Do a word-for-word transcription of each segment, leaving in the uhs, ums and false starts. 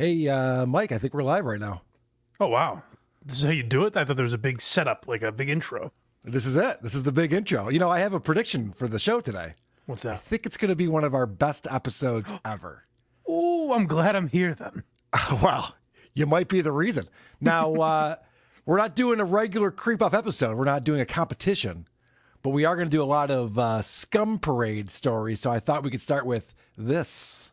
hey, uh, Mike, I think we're live right now. Oh, wow. This is how you do it? I thought there was a big setup, like a big intro. This is it. This is the big intro. You know, I have a prediction for the show today. What's that? I think it's going to be one of our best episodes ever. Oh, I'm glad I'm here then. Wow. You might be the reason. Now, uh, we're not doing a regular creep-off episode. We're not doing a competition. But we are going to do a lot of uh, scum parade stories, so I thought we could start with this.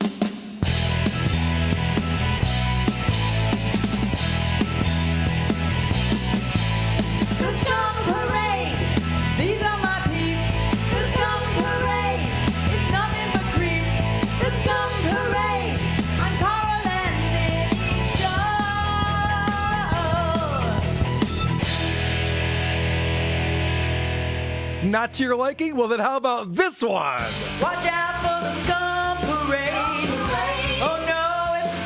Not to your liking? Well, then how about this one? Watch out for the scum parade. Oh, no, it's the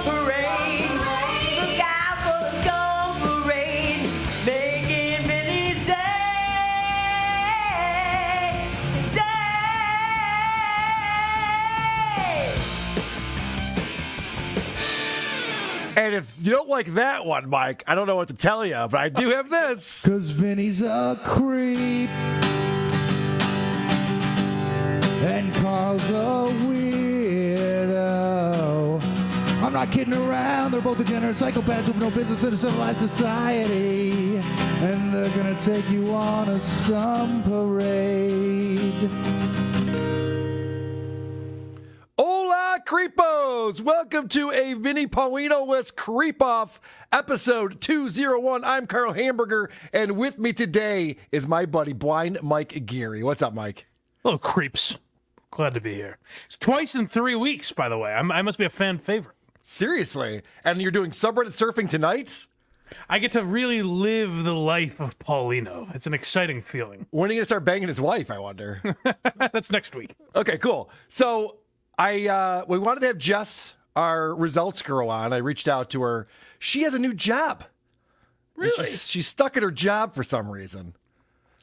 scum parade. Look out for the scum parade. Making Vinny's day. His day. And if you don't like that one, Mike, I don't know what to tell you, but I do have this. Because Vinny's a creep. And Carl's a weirdo. I'm not kidding around. They're both degenerate psychopaths with no business in a civilized society. And they're going to take you on a scum parade. Hola, creepos! Welcome to a Vinny Paulino-less creep-off episode two oh one. I'm Carl Hamburger, and with me today is my buddy, Blind Mike Geary. What's up, Mike? Hello, creeps. Glad to be here. It's twice in three weeks, by the way. I'm, I must be a fan favorite. Seriously? And you're doing subreddit surfing tonight? I get to really live the life of Paulino. It's an exciting feeling. When are you going to start banging his wife, I wonder? That's next week. Okay, cool. So I uh, we wanted to have Jess, our results girl, on. I reached out to her. She has a new job. Really? She's, she's stuck at her job for some reason.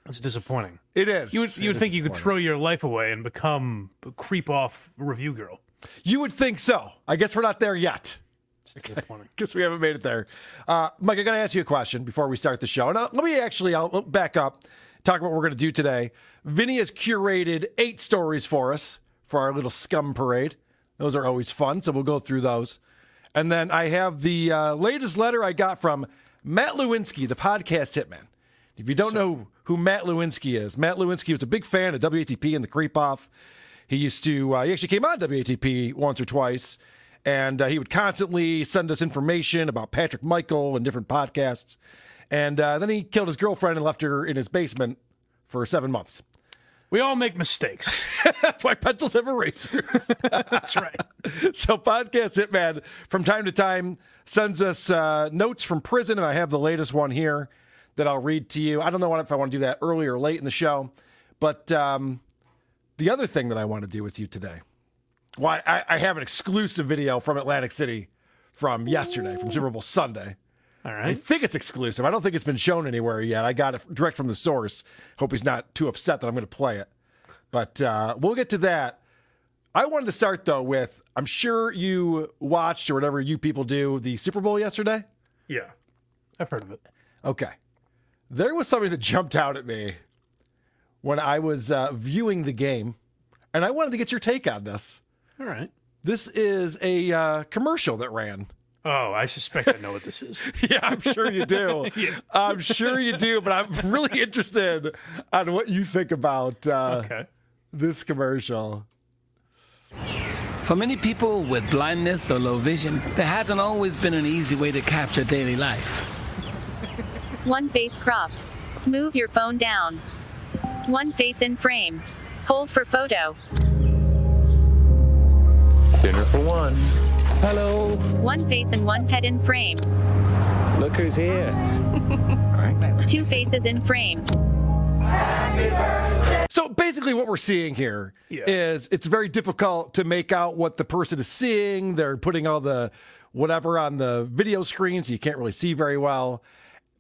It's disappointing. It is. You would, you would think you could throw your life away and become a creep-off review girl. You would think so. I guess we're not there yet. It's disappointing. I guess we haven't made it there. Uh, Mike, I got to ask you a question before we start the show. And I'll, let me actually I'll back up, talk about what we're going to do today. Vinny has curated eight stories for us for our little scum parade. Those are always fun, so we'll go through those. And then I have the uh, latest letter I got from Matt Lewinsky, the podcast hitman. If you don't know who Matt Lewinsky is, Matt Lewinsky was a big fan of W A T P and the Creep Off. He used to, uh, he actually came on W A T P once or twice, and uh, he would constantly send us information about Patrick Michael and different podcasts. And uh, then he killed his girlfriend and left her in his basement for seven months. We all make mistakes. That's why pencils have erasers. That's right. So Podcast Hitman, from time to time, sends us uh, notes from prison, and I have the latest one here that I'll read to you. I don't know if I want to do that early or late in the show, but um, the other thing that I want to do with you today, well, I, I have an exclusive video from Atlantic City from yesterday, from Super Bowl Sunday. All right. I think it's exclusive. I don't think it's been shown anywhere yet. I got it direct from the source. Hope he's not too upset that I'm going to play it, but uh, we'll get to that. I wanted to start, though, with, I'm sure you watched, or whatever you people do, the Super Bowl yesterday? Yeah, I've heard of it. Okay. There was something that jumped out at me when I was uh, viewing the game, and I wanted to get your take on this. All right. This is a uh, commercial that ran. Oh, I suspect I know what this is. Yeah, I'm sure you do. Yeah. I'm sure you do, but I'm really interested on what you think about uh, okay. this commercial. For many people with blindness or low vision, there hasn't always been an easy way to capture daily life. One face cropped. Move your phone down. One face in frame. Hold for photo. Dinner for one. Hello. One face and one head in frame. Look who's here. Two faces in frame. Happy birthday. So basically what we're seeing here yeah. is it's very difficult to make out what the person is seeing. They're putting all the whatever on the video screen, so you can't really see very well.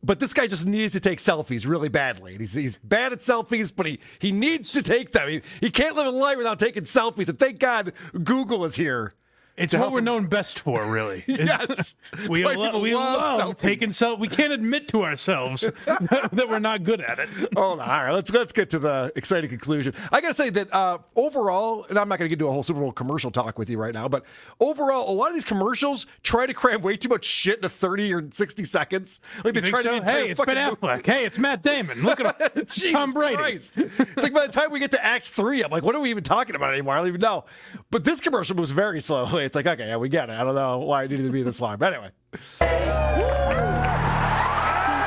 But this guy just needs to take selfies really badly. He's, he's bad at selfies, but he, he needs to take them. He, he can't live a life without taking selfies. And thank God Google is here It's what we're known best for, really. Yes. We, lo- we love, love taking self. We can't admit to ourselves that we're not good at it. Hold on. All right. Let's, let's get to the exciting conclusion. I got to say that uh, overall, and I'm not going to get into a whole Super Bowl commercial talk with you right now, but overall, a lot of these commercials try to cram way too much shit into thirty or sixty seconds. Like they try so? to be Hey, it's Ben Affleck. Movie. Hey, it's Matt Damon. Look at him. Tom Brady. Christ. It's like by the time we get to Act three, I'm like, what are we even talking about anymore? I don't even know. But this commercial moves very slowly. It's like, okay, yeah, we get it. I don't know why it needed to be this long, but anyway. Two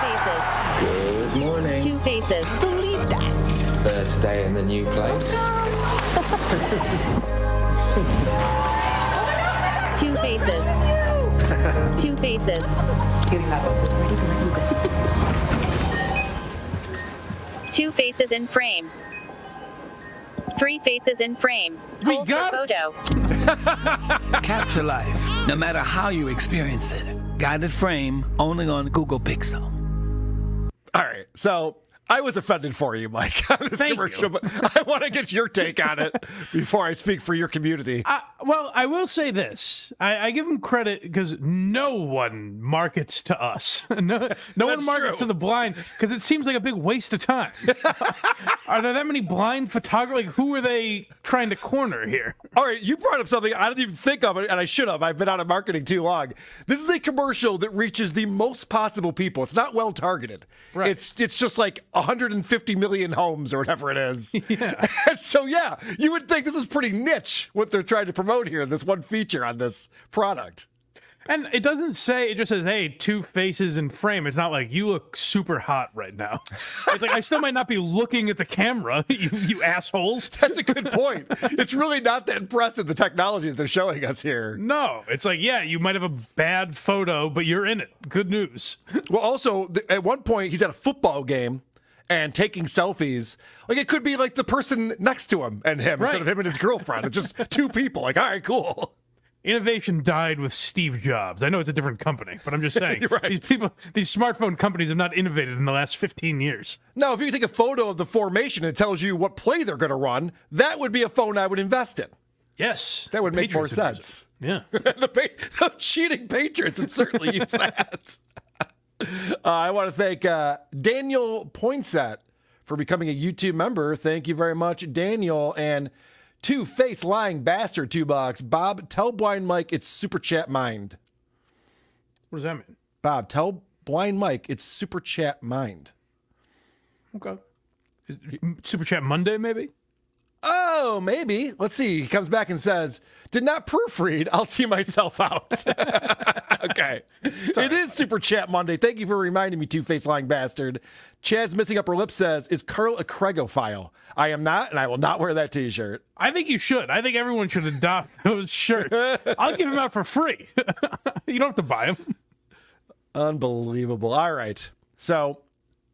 faces. Good morning. Two faces. Delete that. First day in the new place. Oh, no. Two faces. Two faces. Getting that box ready for Google. Two faces in frame. Three faces in frame. We Hold got your photo. It. Capture life, no matter how you experience it. Guided frame, only on Google Pixel. All right, so I was offended for you, Mike, on this Thank commercial, you. But I want to get your take on it before I speak for your community. Uh, well, I will say this. I, I give them credit because no one markets to us. No, no one markets true. to the blind because it seems like a big waste of time. Are there that many blind photographers? Like, who are they trying to corner here? All right, you brought up something I didn't even think of, and I should have. I've been out of marketing too long. This is a commercial that reaches the most possible people. It's not well targeted. Right. It's it's just like one hundred fifty million homes or whatever it is. Yeah. And so, yeah, you would think this is pretty niche, what they're trying to promote here, this one feature on this product. And it doesn't say, it just says, hey, two faces in frame. It's not like, you look super hot right now. It's like, I still might not be looking at the camera, you, you assholes. That's a good point. It's really not that impressive, the technology that they're showing us here. No. It's like, yeah, you might have a bad photo, but you're in it. Good news. Well, also, th- at one point, he's at a football game and taking selfies. Like, it could be, like, the person next to him and him, right, instead of him and his girlfriend. It's just two people. Like, all right, cool. Innovation died with Steve Jobs. I know it's a different company, but I'm just saying. Right. These people, these smartphone companies have not innovated in the last fifteen years. Now, if you take a photo of the formation and it tells you what play they're going to run, that would be a phone I would invest in. Yes. That would make more sense. Yeah. the, pa- the cheating Patriots would certainly use that. uh, I want to thank uh, Daniel Poinsett for becoming a YouTube member. Thank you very much, Daniel. And Two-Face Lying Bastard, two bucks. Bob, tell Blind Mike it's Super Chat Mind. What does that mean? Bob, tell Blind Mike it's Super Chat Mind. Okay. Is Super Chat Monday, maybe? Oh, maybe. Let's see. He comes back and says, did not proofread. I'll see myself out. Okay. Sorry. It is Super Chat Monday. Thank you for reminding me, Two-Face Lying Bastard. Chad's Missing Upper Lip says, is Carl a Craig-ophile? I am not, and I will not wear that T-shirt. I think you should. I think everyone should adopt those shirts. I'll give them out for free. You don't have to buy them. Unbelievable. All right. So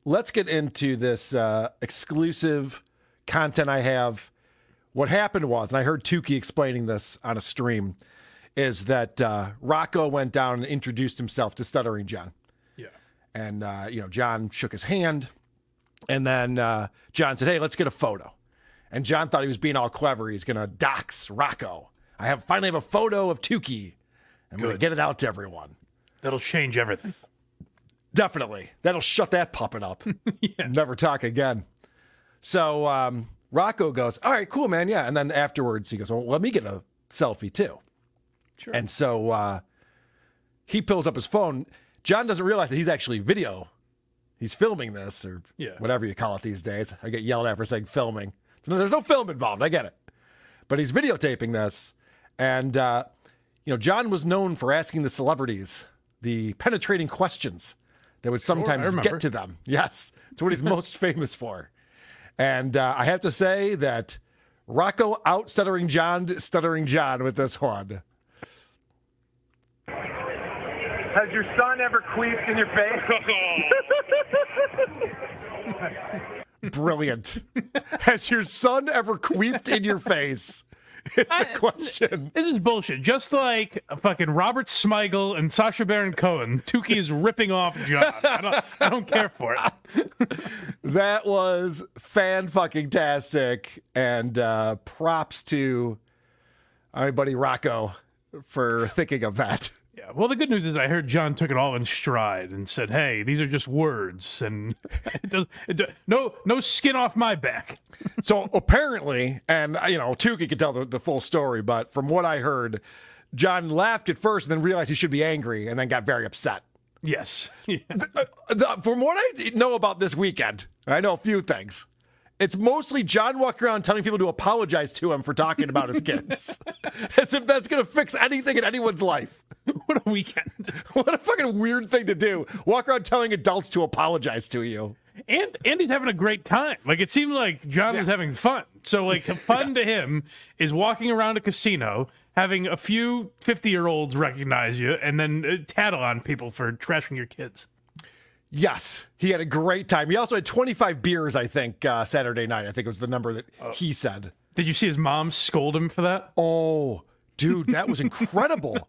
let's get into this uh, exclusive content I have. What happened was, and I heard Tukey explaining this on a stream, is that uh, Rocco went down and introduced himself to Stuttering John. Yeah. And, uh, you know, John shook his hand, and then uh, John said, hey, let's get a photo. And John thought he was being all clever. He's going to dox Rocco. I have finally have a photo of Tukey. I'm going to get it out to everyone. That'll change everything. Definitely. That'll shut that puppet up. Yeah. Never talk again. So um, Rocco goes, all right, cool, man, yeah. And then afterwards, he goes, well, let me get a selfie too. Sure. And so uh, he pulls up his phone. John doesn't realize that he's actually video. He's filming this or yeah. whatever you call it these days. I get yelled at for saying filming. So there's no film involved. I get it. But he's videotaping this. And, uh, you know, John was known for asking the celebrities the penetrating questions that would sometimes sure, get to them. Yes. It's what he's most famous for. And uh, I have to say that Rocco out Stuttering John, Stuttering John with this one. Has your son ever queefed in your face? Brilliant. Has your son ever queefed in your face? Is the question. I, this is bullshit. Just like fucking Robert Smigel and Sacha Baron Cohen, Tukey is ripping off John. I don't, I don't care for it. That was fan-fucking-tastic. And uh, props to our buddy Rocco for thinking of that. Yeah. Well, the good news is I heard John took it all in stride and said, "Hey, these are just words, and it does, it does, no, no skin off my back." So apparently, and you know, Tukey could tell the, the full story, but from what I heard, John laughed at first and then realized he should be angry, and then got very upset. Yes. Yeah. The, the, from what I know about this weekend, I know a few things. It's mostly John walking around telling people to apologize to him for talking about his kids. As if that's going to fix anything in anyone's life. What a weekend. What a fucking weird thing to do. Walk around telling adults to apologize to you. And and he's having a great time. Like, it seemed like John yeah. was having fun. So, like, fun yes. to him is walking around a casino, having a few fifty-year-olds recognize you, and then tattle on people for trashing your kids. Yes, he had a great time. He also had twenty-five beers, I think, uh, Saturday night. I think it was the number that oh. he said. Did you see his mom scold him for that? Oh, dude, that was incredible.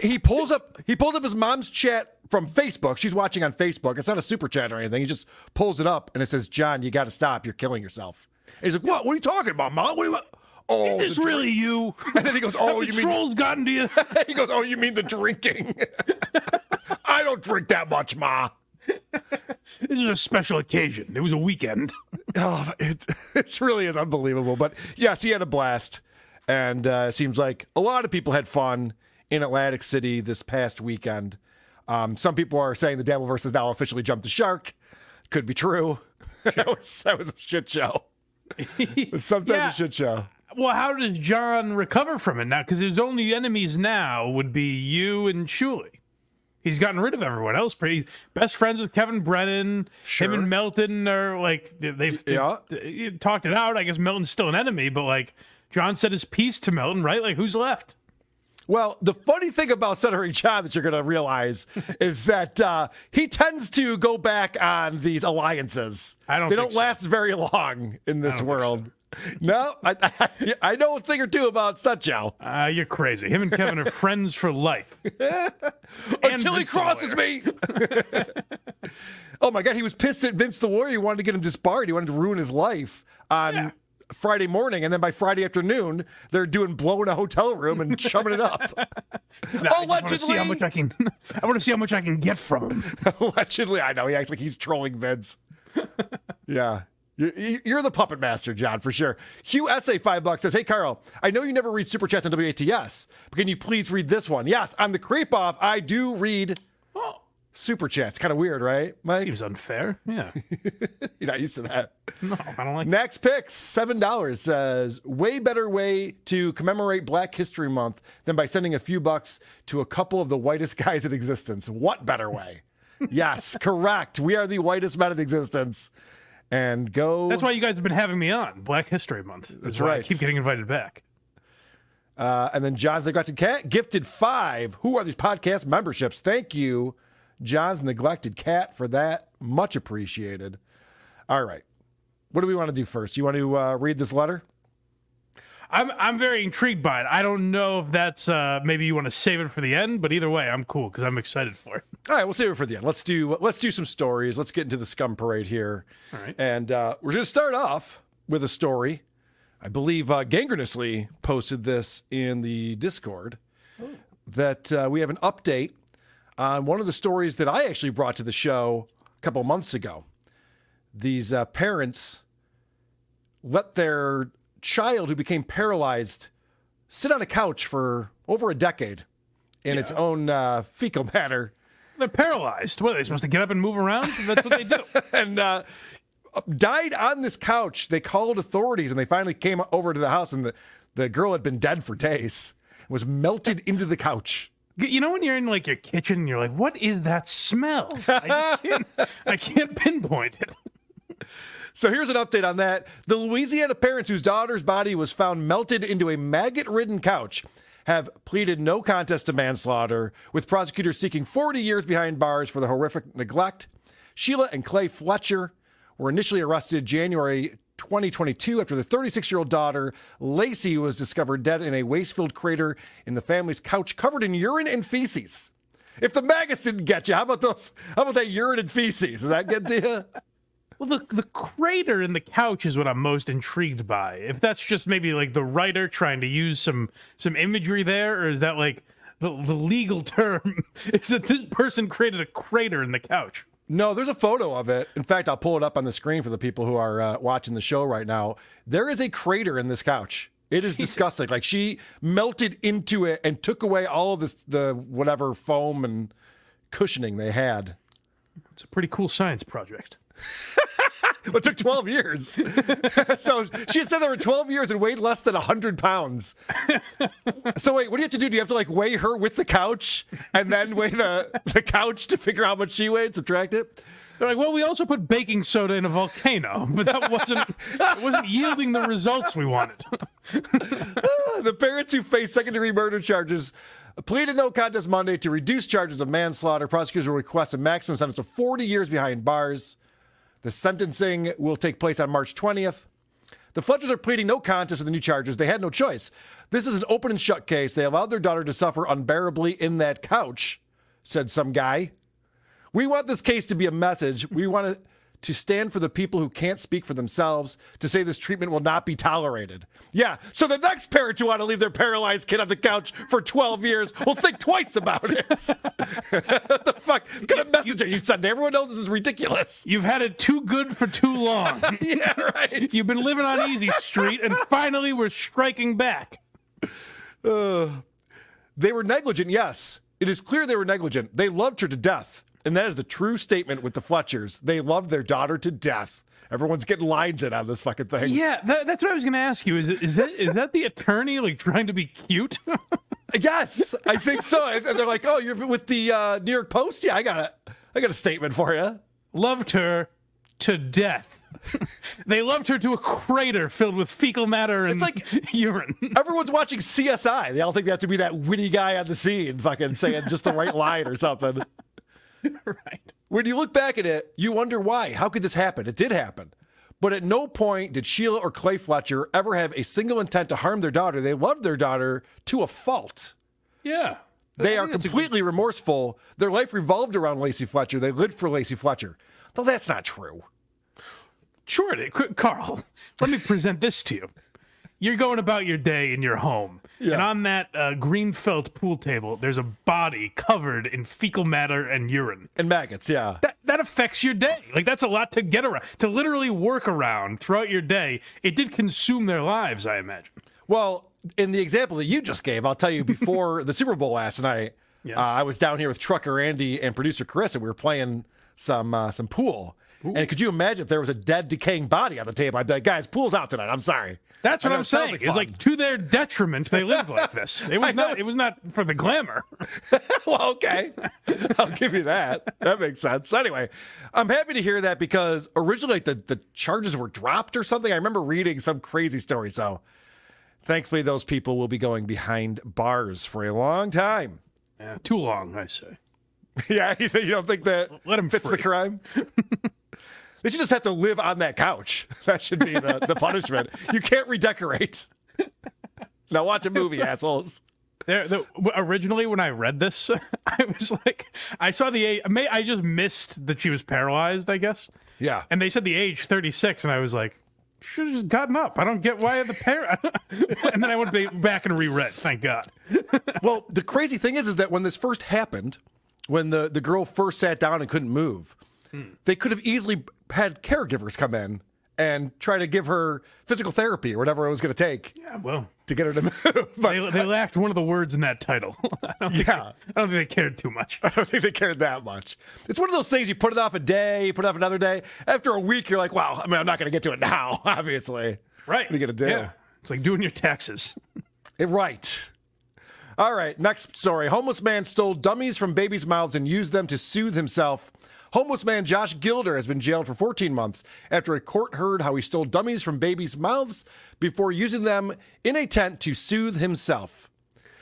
He pulls up he pulls up his mom's chat from Facebook. She's watching on Facebook. It's not a super chat or anything. He just pulls it up, and it says, "John, you got to stop. You're killing yourself." And he's like, "What? What are you talking about, Mom? What are you... Oh, is this really you?" And then he goes, "Oh, you mean the trolls gotten to you?" He goes, "Oh, you mean the drinking?" "I don't drink that much, Ma." This is a special occasion. It was a weekend. Oh, it it really is unbelievable. But yes, he had a blast, and uh, it seems like a lot of people had fun in Atlantic City this past weekend. Um, some people are saying the Dabbleverse has now officially jumped the shark. Could be true. Sure. that, was, that was a shit show. Sometimes yeah. a shit show. Well, how does John recover from it now? Because his only enemies now would be you and Shuley. He's gotten rid of everyone else. He's best friends with Kevin Brennan. Sure. Him and Melton are like, they've, yeah. they've talked it out. I guess Melton's still an enemy, but like John said his piece to Melton, right? Like, who's left? Well, the funny thing about Stuttering John that you're going to realize is that uh, he tends to go back on these alliances. I don't they don't so. last very long in this world. So. No, I, I, I know a thing or two about Stuttering. Uh, you're crazy. Him and Kevin are friends for life. Until Vince he crosses me. Oh, my God. He was pissed at Vince the Warrior. He wanted to get him disbarred. He wanted to ruin his life on... Yeah. Friday morning, and then by Friday afternoon, they're doing blowing a hotel room and chumming it up. No, allegedly, I want to see how much I can. I want to see how much I can get from him. Allegedly, I know he acts like he's trolling Vince. Yeah, you're, you're the puppet master, John, for sure. Q S A five bucks says, "Hey Carl, I know you never read super chats on W A T S, but can you please read this one?" Yes, on the creep off, I do read. Oh. Super chats. Kind of weird, right, Mike? Seems unfair. Yeah. You're not used to that. No, I don't like that. Next Picks, seven dollars, says, way better way to commemorate Black History Month than by sending a few bucks to a couple of the whitest guys in existence. What better way? Yes, correct. We are the whitest men in existence. And go... That's why you guys have been having me on, Black History Month. That's, That's right. I keep getting invited back. Uh, and then John's Neglected Cat gifted five. Who are these podcast memberships? Thank you, John's Neglected Cat, for that. Much appreciated. All right. What do we want to do first? You want to uh, read this letter? I'm I'm very intrigued by it. I don't know if that's uh, maybe you want to save it for the end, but either way, I'm cool because I'm excited for it. All right, we'll save it for the end. Let's do let's do some stories. Let's get into the scum parade here. All right. And uh, we're going to start off with a story. I believe uh, Gangrenously posted this in the Discord. Ooh. That uh, we have an update on one of the stories that I actually brought to the show a couple months ago. These uh, parents let their child who became paralyzed sit on a couch for over a decade in yeah. its own uh, fecal matter. They're paralyzed. What, are they supposed to get up and move around? That's what they do. And uh, died on this couch. They called authorities, and they finally came over to the house, and the, the girl had been dead for days, was melted into the couch. You know when you're in, like, your kitchen and you're like, what is that smell? I just can't, I can't pinpoint it. So here's an update on that. The Louisiana parents whose daughter's body was found melted into a maggot-ridden couch have pleaded no contest to manslaughter, with prosecutors seeking forty years behind bars for the horrific neglect. Sheila and Clay Fletcher were initially arrested January twenty twenty-two after the thirty-six-year-old daughter, Lacey, was discovered dead in a waste-filled crater in the family's couch covered in urine and feces. If the maggots didn't get you, how about those? How about that urine and feces? Does that get to you? Well, the the crater in the couch is what I'm most intrigued by. If that's just maybe like the writer trying to use some some imagery there, or is that like the, the legal term is that this person created a crater in the couch? No, there's a photo of it. In fact, I'll pull it up on the screen for the people who are uh, watching the show right now. There is a crater in this couch. It is disgusting. Like, she melted into it and took away all of this, the whatever foam and cushioning they had. It's a pretty cool science project. Well, it took twelve years. So she said there were twelve years and weighed less than one hundred pounds. So wait, what do you have to do? Do you have to like weigh her with the couch and then weigh the, the couch to figure out how much she weighed, subtract it? They're like, well, we also put baking soda in a volcano, but that wasn't it wasn't yielding the results we wanted. The parents who face second-degree murder charges pleaded no contest Monday to reduce charges of manslaughter. Prosecutors will request a maximum sentence of forty years behind bars. The sentencing will take place on March twentieth. The Fletchers are pleading no contest to the new charges. They had no choice. This is an open and shut case. They allowed their daughter to suffer unbearably in that couch, said some guy. We want this case to be a message. We want it to stand for the people who can't speak for themselves, to say this treatment will not be tolerated. Yeah, so the next parent who want to leave their paralyzed kid on the couch for twelve years will think twice about it. What the fuck? What kind of message are you sending? Everyone knows this is ridiculous. You've had it too good for too long. Yeah, right. You've been living on Easy Street, and finally we're striking back. Uh, they were negligent, yes. It is clear they were negligent. They loved her to death. And that is the true statement with the Fletchers. They love their daughter to death. Everyone's getting lines in on this fucking thing. Yeah, that, that's what I was going to ask you. Is, it, is, that, is that the attorney, like, trying to be cute? Yes, I think so. And they're like, oh, you're with the uh, New York Post? Yeah, I got a, I got a statement for you. Loved her to death. They loved her to a crater filled with fecal matter and it's like urine. Everyone's watching C S I. They all think they have to be that witty guy on the scene fucking saying just the right line or something. Right. When you look back at it, you wonder why. How could this happen? It did happen. But at no point did Sheila or Clay Fletcher ever have a single intent to harm their daughter. They loved their daughter to a fault. Yeah. They I are completely good... remorseful. Their life revolved around Lacey Fletcher. They lived for Lacey Fletcher. Though that's not true. Sure it is. Carl, let me present this to you. You're going about your day in your home, yeah. And on that uh, green felt pool table, there's a body covered in fecal matter and urine. And maggots, yeah. That, that affects your day. Like, that's a lot to get around, to literally work around throughout your day. It did consume their lives, I imagine. Well, in the example that you just gave, I'll tell you, before the Super Bowl last night, yes. uh, I was down here with Trucker Andy and producer Carissa. We were playing some uh, some pool. Ooh. And could you imagine if there was a dead, decaying body on the table? I'd be like, guys, pool's out tonight. I'm sorry. That's what I'm saying. It's like, to their detriment, they lived like this. It was not. It was not for the glamour. Well, okay. I'll give you that. That makes sense. Anyway, I'm happy to hear that because originally like, the, the charges were dropped or something. I remember reading some crazy story. So thankfully, those people will be going behind bars for a long time. Yeah, too long, I say. Yeah, you don't think that Let him fits free. The crime? They should just have to live on that couch. That should be the, the punishment. You can't redecorate. Now watch a movie, assholes. There, the, originally, when I read this, I was like, I saw the age. I just missed that she was paralyzed, I guess. Yeah. And they said the age thirty-six, and I was like, should have just gotten up. I don't get why the par. And then I went back and reread. Thank God. Well, the crazy thing is, is that when this first happened, when the, the girl first sat down and couldn't move, hmm. they could have easily had caregivers come in and try to give her physical therapy or whatever it was going to take yeah, well, to get her to move. But, they, they lacked one of the words in that title. I don't think yeah. They, I don't think they cared too much. I don't think they cared that much. It's one of those things you put it off a day, you put it off another day. After a week, you're like, wow, I mean, I'm not going to get to it now, obviously. Right. What are you going to do? Yeah. It's like doing your taxes. It, right. All right, next story. Homeless man stole dummies from babies' mouths and used them to soothe himself. Homeless man Josh Gilder has been jailed for fourteen months after a court heard how he stole dummies from babies' mouths before using them in a tent to soothe himself.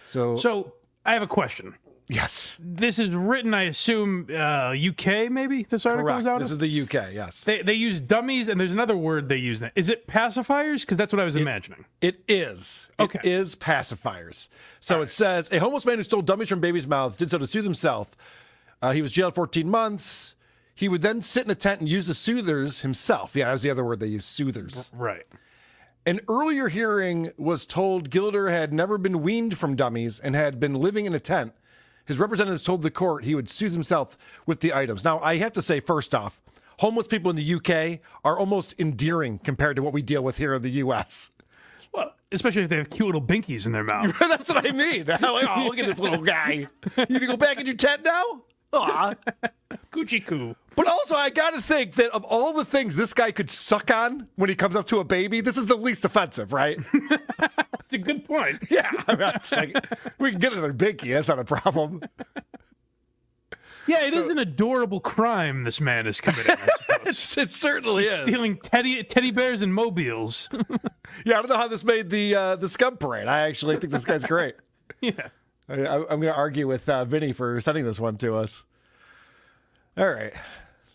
So, so I have a question. Yes. This is written, I assume, uh, U K, maybe? This article Correct. Is out This of? Is the U K, yes. They, they use dummies, and there's another word they use. Is it pacifiers? Because that's what I was it, imagining. It is. Okay. It is pacifiers. So right. It says, a homeless man who stole dummies from babies' mouths did so to soothe himself. Uh, he was jailed fourteen months. He would then sit in a tent and use the soothers himself. Yeah, that was the other word they used, soothers. Right. An earlier hearing was told Gilder had never been weaned from dummies and had been living in a tent. His representatives told the court he would soothe himself with the items. Now, I have to say, first off, homeless people in the U K are almost endearing compared to what we deal with here in the U S. Well, especially if they have cute little binkies in their mouth. That's what I mean. Like, oh, look at this little guy. You need to go back in your tent now? Aw. Coochie coo. But also, I gotta think that of all the things this guy could suck on when he comes up to a baby, this is the least offensive, right? That's a good point. Yeah. I mean, I'm just like, we can get another binky. That's not a problem. Yeah, it so, is an adorable crime this man is committing. It certainly He's is. Stealing teddy teddy bears and mobiles. Yeah, I don't know how this made the uh, the Scum Parade. I actually think this guy's great. Yeah. I, I'm going to argue with uh, Vinny for sending this one to us. All right.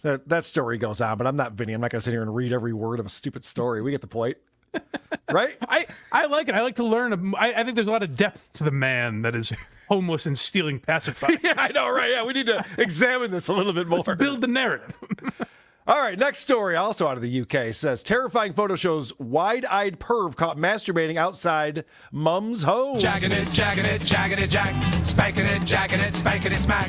That, that story goes on, but I'm not Vinny. I'm not going to sit here and read every word of a stupid story. We get the point. Right? I, I like it. I like to learn. I, I think there's a lot of depth to the man that is homeless and stealing pacifiers. Yeah, I know, right? Yeah, we need to examine this a little bit more. Let's build the narrative. All right, next story, also out of the U K, says, terrifying photo shows wide-eyed perv caught masturbating outside mum's home. Jacking it, jacking it, jacking it, jack. Spanking it, jacking it, spanking it, smack.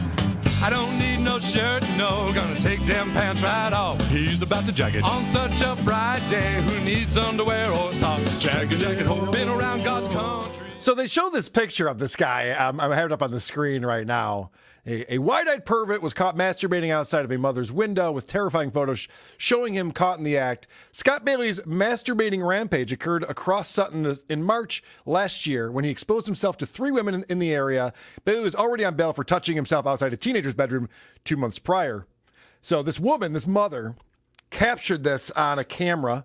I don't need no shirt, no, gonna take damn pants right off. He's about to jag it. On such a bright day, who needs underwear or socks? Jagged, jagged, hole. Been around God's country. So they show this picture of this guy. Um, I have it up on the screen right now. A, a wide-eyed pervert was caught masturbating outside of a mother's window with terrifying photos sh- showing him caught in the act. Scott Bailey's masturbating rampage occurred across Sutton in March last year when he exposed himself to three women in, in the area. Bailey was already on bail for touching himself outside a teenager's bedroom two months prior. So this woman, this mother, captured this on a camera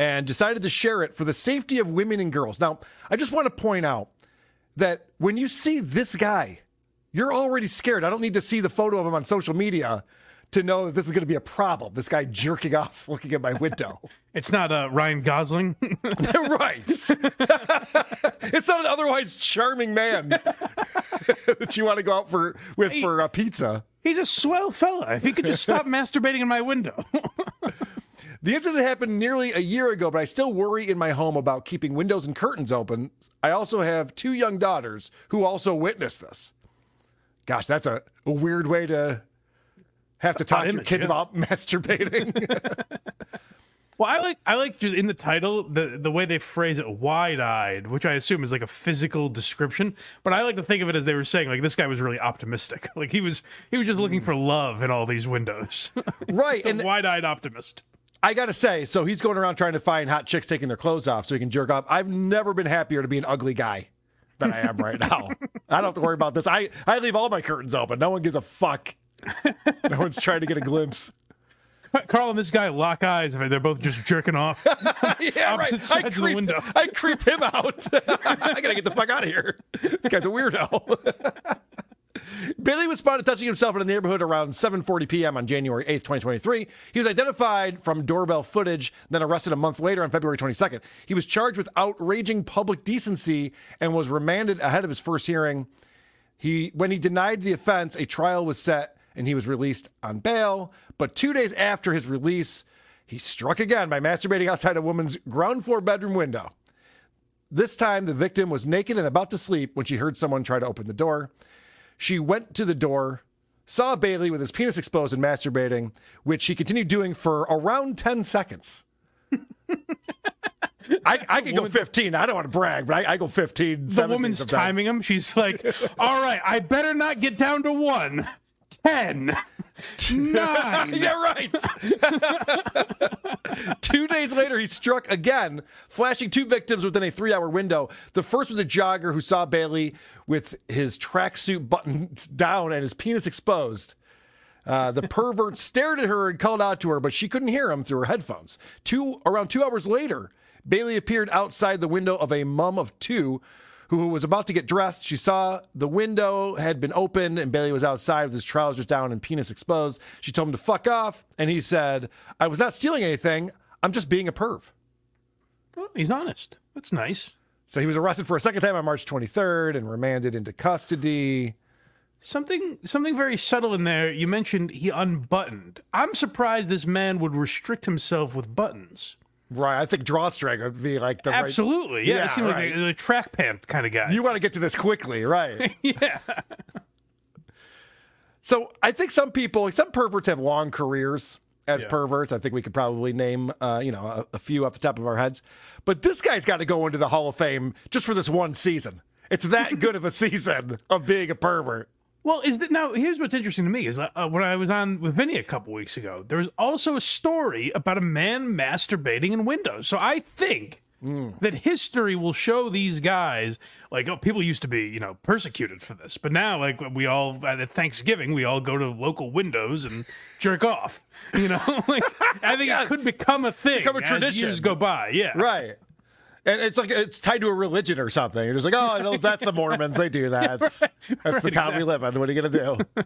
and decided to share it for the safety of women and girls. Now, I just want to point out that when you see this guy, you're already scared. I don't need to see the photo of him on social media to know that this is going to be a problem. This guy jerking off looking at my window. It's not uh, Ryan Gosling. Right. It's not an otherwise charming man that you want to go out for with he, for uh, pizza. He's a swell fella. If he could just stop masturbating in my window. The incident happened nearly a year ago, but I still worry in my home about keeping windows and curtains open. I also have two young daughters who also witnessed this. Gosh, that's a, a weird way to... Have to talk to your kids yeah. about masturbating. Well, I like I like just in the title the, the way they phrase it, wide-eyed, which I assume is like a physical description. But I like to think of it as they were saying, like, this guy was really optimistic. Like he was he was just looking for love in all these windows. Right, and wide-eyed optimist. I gotta say, so he's going around trying to find hot chicks taking their clothes off so he can jerk off. I've never been happier to be an ugly guy than I am right now. I don't have to worry about this. I I leave all my curtains open. No one gives a fuck. No one's trying to get a glimpse. Carl and this guy lock eyes. I mean, they're both just jerking off. Yeah, right. I creep, of the window. I creep him out. I gotta get the fuck out of here. This guy's a weirdo. Bailey was spotted touching himself in a neighborhood around seven forty p.m. on January eighth, twenty twenty-three. He was identified from doorbell footage, then arrested a month later on February twenty-second. He was charged with outraging public decency and was remanded ahead of his first hearing. He, when he denied the offense, a trial was set. And he was released on bail. But two days after his release, he struck again by masturbating outside a woman's ground floor bedroom window. This time, the victim was naked and about to sleep when she heard someone try to open the door. She went to the door, saw Bailey with his penis exposed and masturbating, which he continued doing for around ten seconds. I, I could go fifteen. I don't want to brag, but I, I go fifteen, seventeen sometimes. The woman's timing him. She's like, all right, I better not get down to one. Ten. Nine. Yeah, right. Two days later, he struck again, flashing two victims within a three-hour window. The first was a jogger who saw Bailey with his tracksuit buttons down and his penis exposed. Uh, the pervert stared at her and called out to her, but she couldn't hear him through her headphones. Two around two hours later, Bailey appeared outside the window of a mom of two who was about to get dressed. She saw the window had been opened and Bailey was outside with his trousers down and penis exposed. She told him to fuck off, and he said, I was not stealing anything. I'm just being a perv. Well, he's honest. That's nice. So he was arrested for a second time on March twenty-third and remanded into custody. Something something very subtle in there. You mentioned he unbuttoned. I'm surprised this man would restrict himself with buttons. Right, I think drawstring would be like the absolutely. Right... Yeah, yeah, it seemed right. like a, a track pant kind of guy. You want to get to this quickly, right? Yeah. So I think some people, some perverts have long careers as yeah. perverts. I think we could probably name, uh, you know, a, a few off the top of our heads. But this guy's got to go into the Hall of Fame just for this one season. It's that good of a season of being a pervert. Well, is that now? Here's what's interesting to me is uh, when I was on with Vinny a couple weeks ago, there was also a story about a man masturbating in windows. So I think mm. that history will show these guys like, oh, people used to be, you know, persecuted for this, but now like we all at Thanksgiving we all go to local windows and jerk off. You know, like I think yes. it could become a thing, become a tradition as years go by. Yeah, right. And it's like it's tied to a religion or something. You're just like, oh, those, that's the Mormons. They do that. Yeah, right, that's right, the time exactly. we live in. What are you going to do?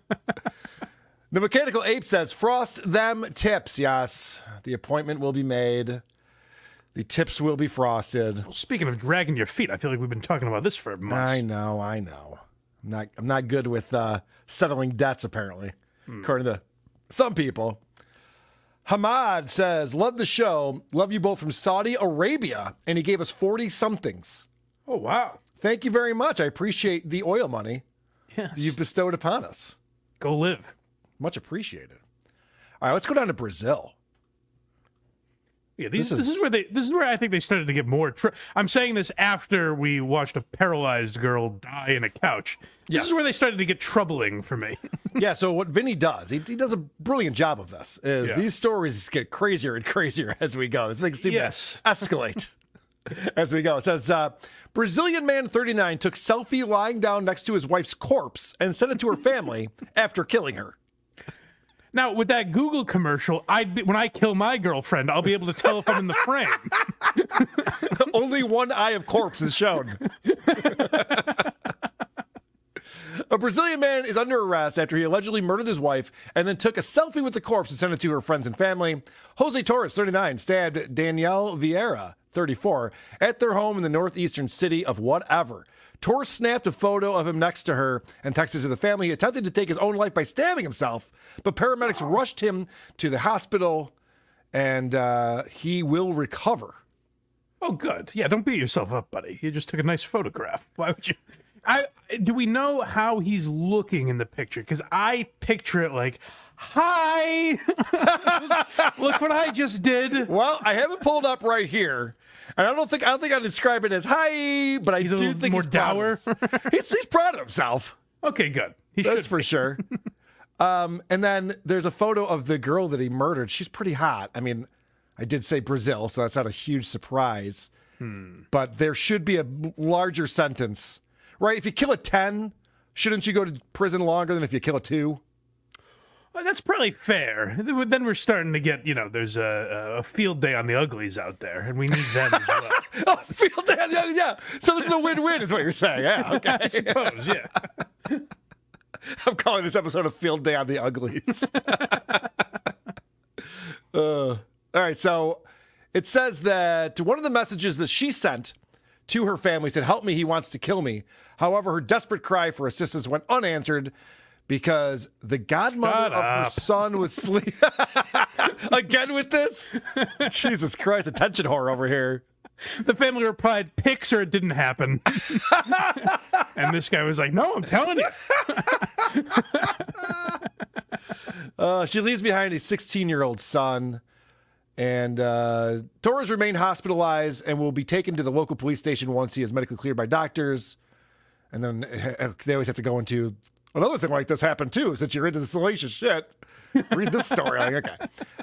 The Mechanical Ape says, frost them tips. Yes. The appointment will be made. The tips will be frosted. Well, speaking of dragging your feet, I feel like we've been talking about this for months. I know. I know. I'm not, I'm not good with uh, settling debts, apparently, mm. according to some people. Hamad says, love the show. Love you both from Saudi Arabia. And he gave us forty somethings. Oh, wow. Thank you very much. I appreciate the oil money yes. you've bestowed upon us. Go live. Much appreciated. All right, let's go down to Brazil. Yeah, these, this, is, this is where they. This is where I think they started to get more. Tri- I'm saying this after we watched a paralyzed girl die in a couch. This yes. is where they started to get troubling for me. Yeah. So what Vinny does, he, he does a brilliant job of this. Is yeah. these stories get crazier and crazier as we go. These things seem yes. to escalate as we go. It says uh, Brazilian man thirty-nine took selfie lying down next to his wife's corpse and sent it to her family after killing her. Now, with that Google commercial, I'd be, when I kill my girlfriend, I'll be able to tell if I'm in the frame. Only one eye of corpse is shown. A Brazilian man is under arrest after he allegedly murdered his wife and then took a selfie with the corpse and sent it to her friends and family. Jose Torres, thirty-nine, stabbed Danielle Vieira, thirty-four, at their home in the northeastern city of whatever. Torres snapped a photo of him next to her and texted to the family. He attempted to take his own life by stabbing himself, but paramedics rushed him to the hospital, and uh, he will recover. Oh, good. Yeah, don't beat yourself up, buddy. You just took a nice photograph. Why would you... I, do we know how he's looking in the picture? Because I picture it like, hi, look what I just did. Well, I have it pulled up right here, and I don't think I don't think I describe it as hi, but I he's do think more he's dour. Proud of, he's, he's proud of himself. Okay, good. He That's for sure. Um, and then there's a photo of the girl that he murdered. She's pretty hot. I mean, I did say Brazil, so that's not a huge surprise. Hmm. But there should be a larger sentence. Right, if you kill a ten, shouldn't you go to prison longer than if you kill a two? Well, that's probably fair. Then we're starting to get, you know, there's a, a field day on the uglies out there, and we need them as well. Oh, field day on the uglies, yeah. So this is a win-win is what you're saying. Yeah, okay. I suppose, yeah. I'm calling this episode a field day on the uglies. uh, all right, so it says that one of the messages that she sent to her family said, help me, he wants to kill me. However, her desperate cry for assistance went unanswered because the godmother of her son was sleeping. Again with this? Jesus Christ, attention whore over here. The family replied, pics or it didn't happen. And this guy was like, no, I'm telling you. uh, she leaves behind a sixteen-year-old son. And uh, Torres remained hospitalized and will be taken to the local police station once he is medically cleared by doctors. And then they always have to go into another thing like this happened too, since you're into this salacious shit. Read this story. Like, okay.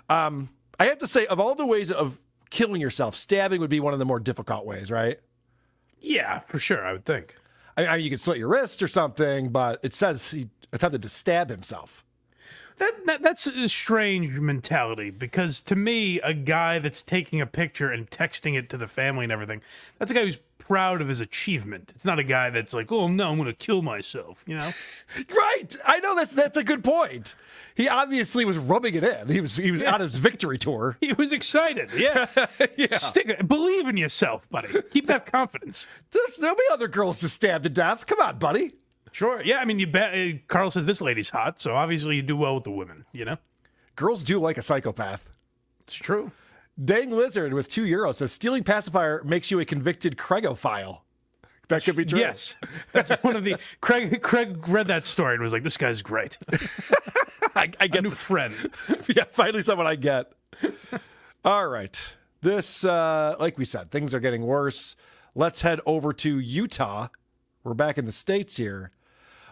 Um, I have to say, of all the ways of killing yourself, stabbing would be one of the more difficult ways, right? Yeah, for sure, I would think. I, I mean, you could slit your wrist or something, but it says he attempted to stab himself. That, that that's a strange mentality, because to me, a guy that's taking a picture and texting it to the family and everything, that's a guy who's proud of his achievement. It's not a guy that's like, oh, no, I'm going to kill myself, you know? Right. I know that's that's a good point. He obviously was rubbing it in. He was he was yeah. on his victory tour. He was excited. Yeah. yeah. Stick, believe in yourself, buddy. Keep that confidence. There's, there'll be other girls to stab to death. Come on, buddy. Sure. Yeah, I mean, you bet. Carl says this lady's hot, so obviously you do well with the women, you know? Girls do like a psychopath. It's true. Dang Lizard with two euros says stealing pacifier makes you a convicted Craigophile. That could be true. Yes. That's one of the... Craig Craig read that story and was like, this guy's great. I, I get a new this. friend. Yeah, finally someone I get. All right. This, uh, like we said, things are getting worse. Let's head over to Utah. We're back in the States here.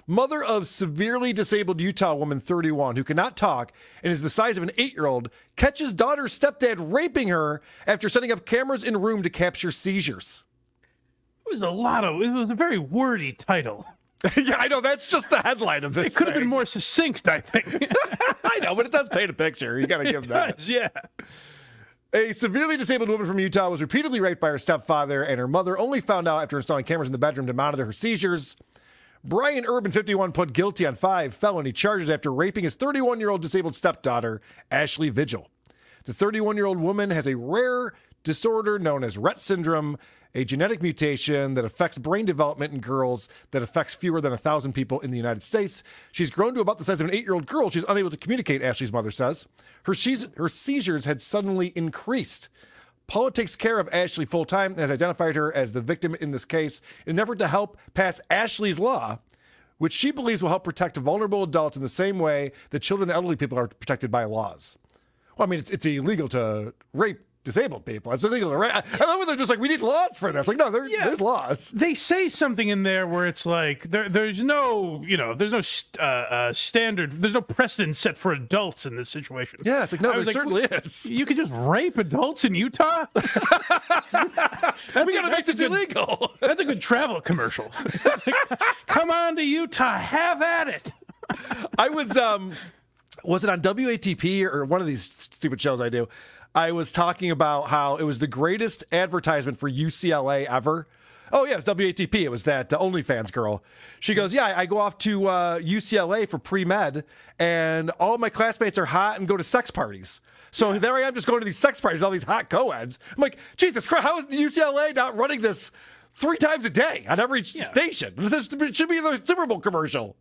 Mother of severely disabled Utah woman thirty-one who cannot talk and is the size of an eight-year-old catches daughter's stepdad raping her after setting up cameras in room to capture seizures. It was a lot of... It was a very wordy title. Yeah, I know. That's just the headline of this. It could have been more succinct, I think. I know, but it does paint a picture. You got to give it that. Does, yeah. A severely disabled woman from Utah was repeatedly raped by her stepfather, and her mother only found out after installing cameras in the bedroom to monitor her seizures. Brian Urban, fifty-one, pled guilty on five felony charges after raping his thirty-one-year-old disabled stepdaughter, Ashley Vigil. The thirty-one-year-old woman has a rare disorder known as Rett syndrome, a genetic mutation that affects brain development in girls that affects fewer than one thousand people in the United States. She's grown to about the size of an eight-year-old girl. She's unable to communicate, Ashley's mother says. Her, her seizures had suddenly increased. Paula takes care of Ashley full-time and has identified her as the victim in this case in an effort to help pass Ashley's Law, which she believes will help protect vulnerable adults in the same way that children and elderly people are protected by laws. Well, I mean, it's, it's illegal to rape disabled people. It's illegal to rape. I, I love when they're just like, we need laws for this. Like, no, there, yeah. there's laws. They say something in there where it's like, there, there's no, you know, there's no st- uh, uh, standard, there's no precedent set for adults in this situation. Yeah, it's like, no, I there like, certainly is. You could just rape adults in Utah? That's we got to make this illegal. That's a good travel commercial. Like, come on to Utah, have at it. I was, um, was it on W A T P or one of these stupid shows I do? I was talking about how it was the greatest advertisement for U C L A ever. Oh, yeah, it was W A T P. It was that uh, OnlyFans girl. She goes, yeah, I go off to uh, U C L A for pre-med, and all my classmates are hot and go to sex parties. So yeah. there I am just going to these sex parties, all these hot co-eds. I'm like, Jesus Christ, how is U C L A not running this three times a day on every yeah. station? This is, it should be the Super Bowl commercial.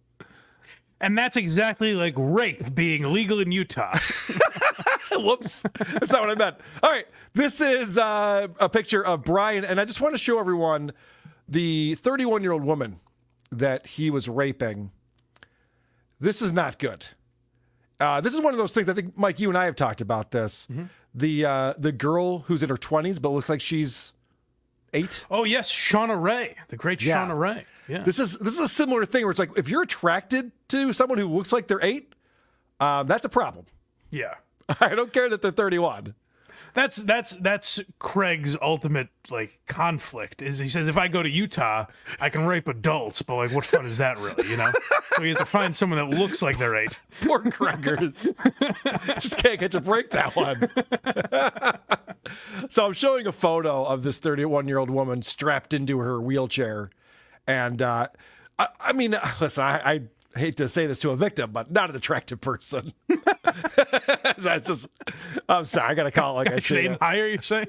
And that's exactly like rape being legal in Utah. Whoops. That's not what I meant. All right. This is uh, a picture of Brian, and I just want to show everyone the thirty-one-year-old woman that he was raping. This is not good. Uh, this is one of those things, I think, Mike, you and I have talked about this. Mm-hmm. The uh, the girl who's in her twenties, but looks like she's eight. Oh, yes. Shauna Ray. The great yeah. Shauna Ray. Yeah. This is, this is a similar thing where it's like, if you're attracted to someone who looks like they're eight, um, that's a problem. Yeah. I don't care that they're thirty-one. That's that's that's Craig's ultimate like conflict. Is he says if I go to Utah, I can rape adults, but like what fun is that really? You know, so he has to find someone that looks like they're eight. Poor Craigers, just can't catch a break that one. So I'm showing a photo of this thirty-one-year-old woman strapped into her wheelchair, and uh, I, I mean, listen, I. I I hate to say this to a victim, but not an attractive person. That's just, I'm sorry. I got to call it like I see it. Higher, you're saying?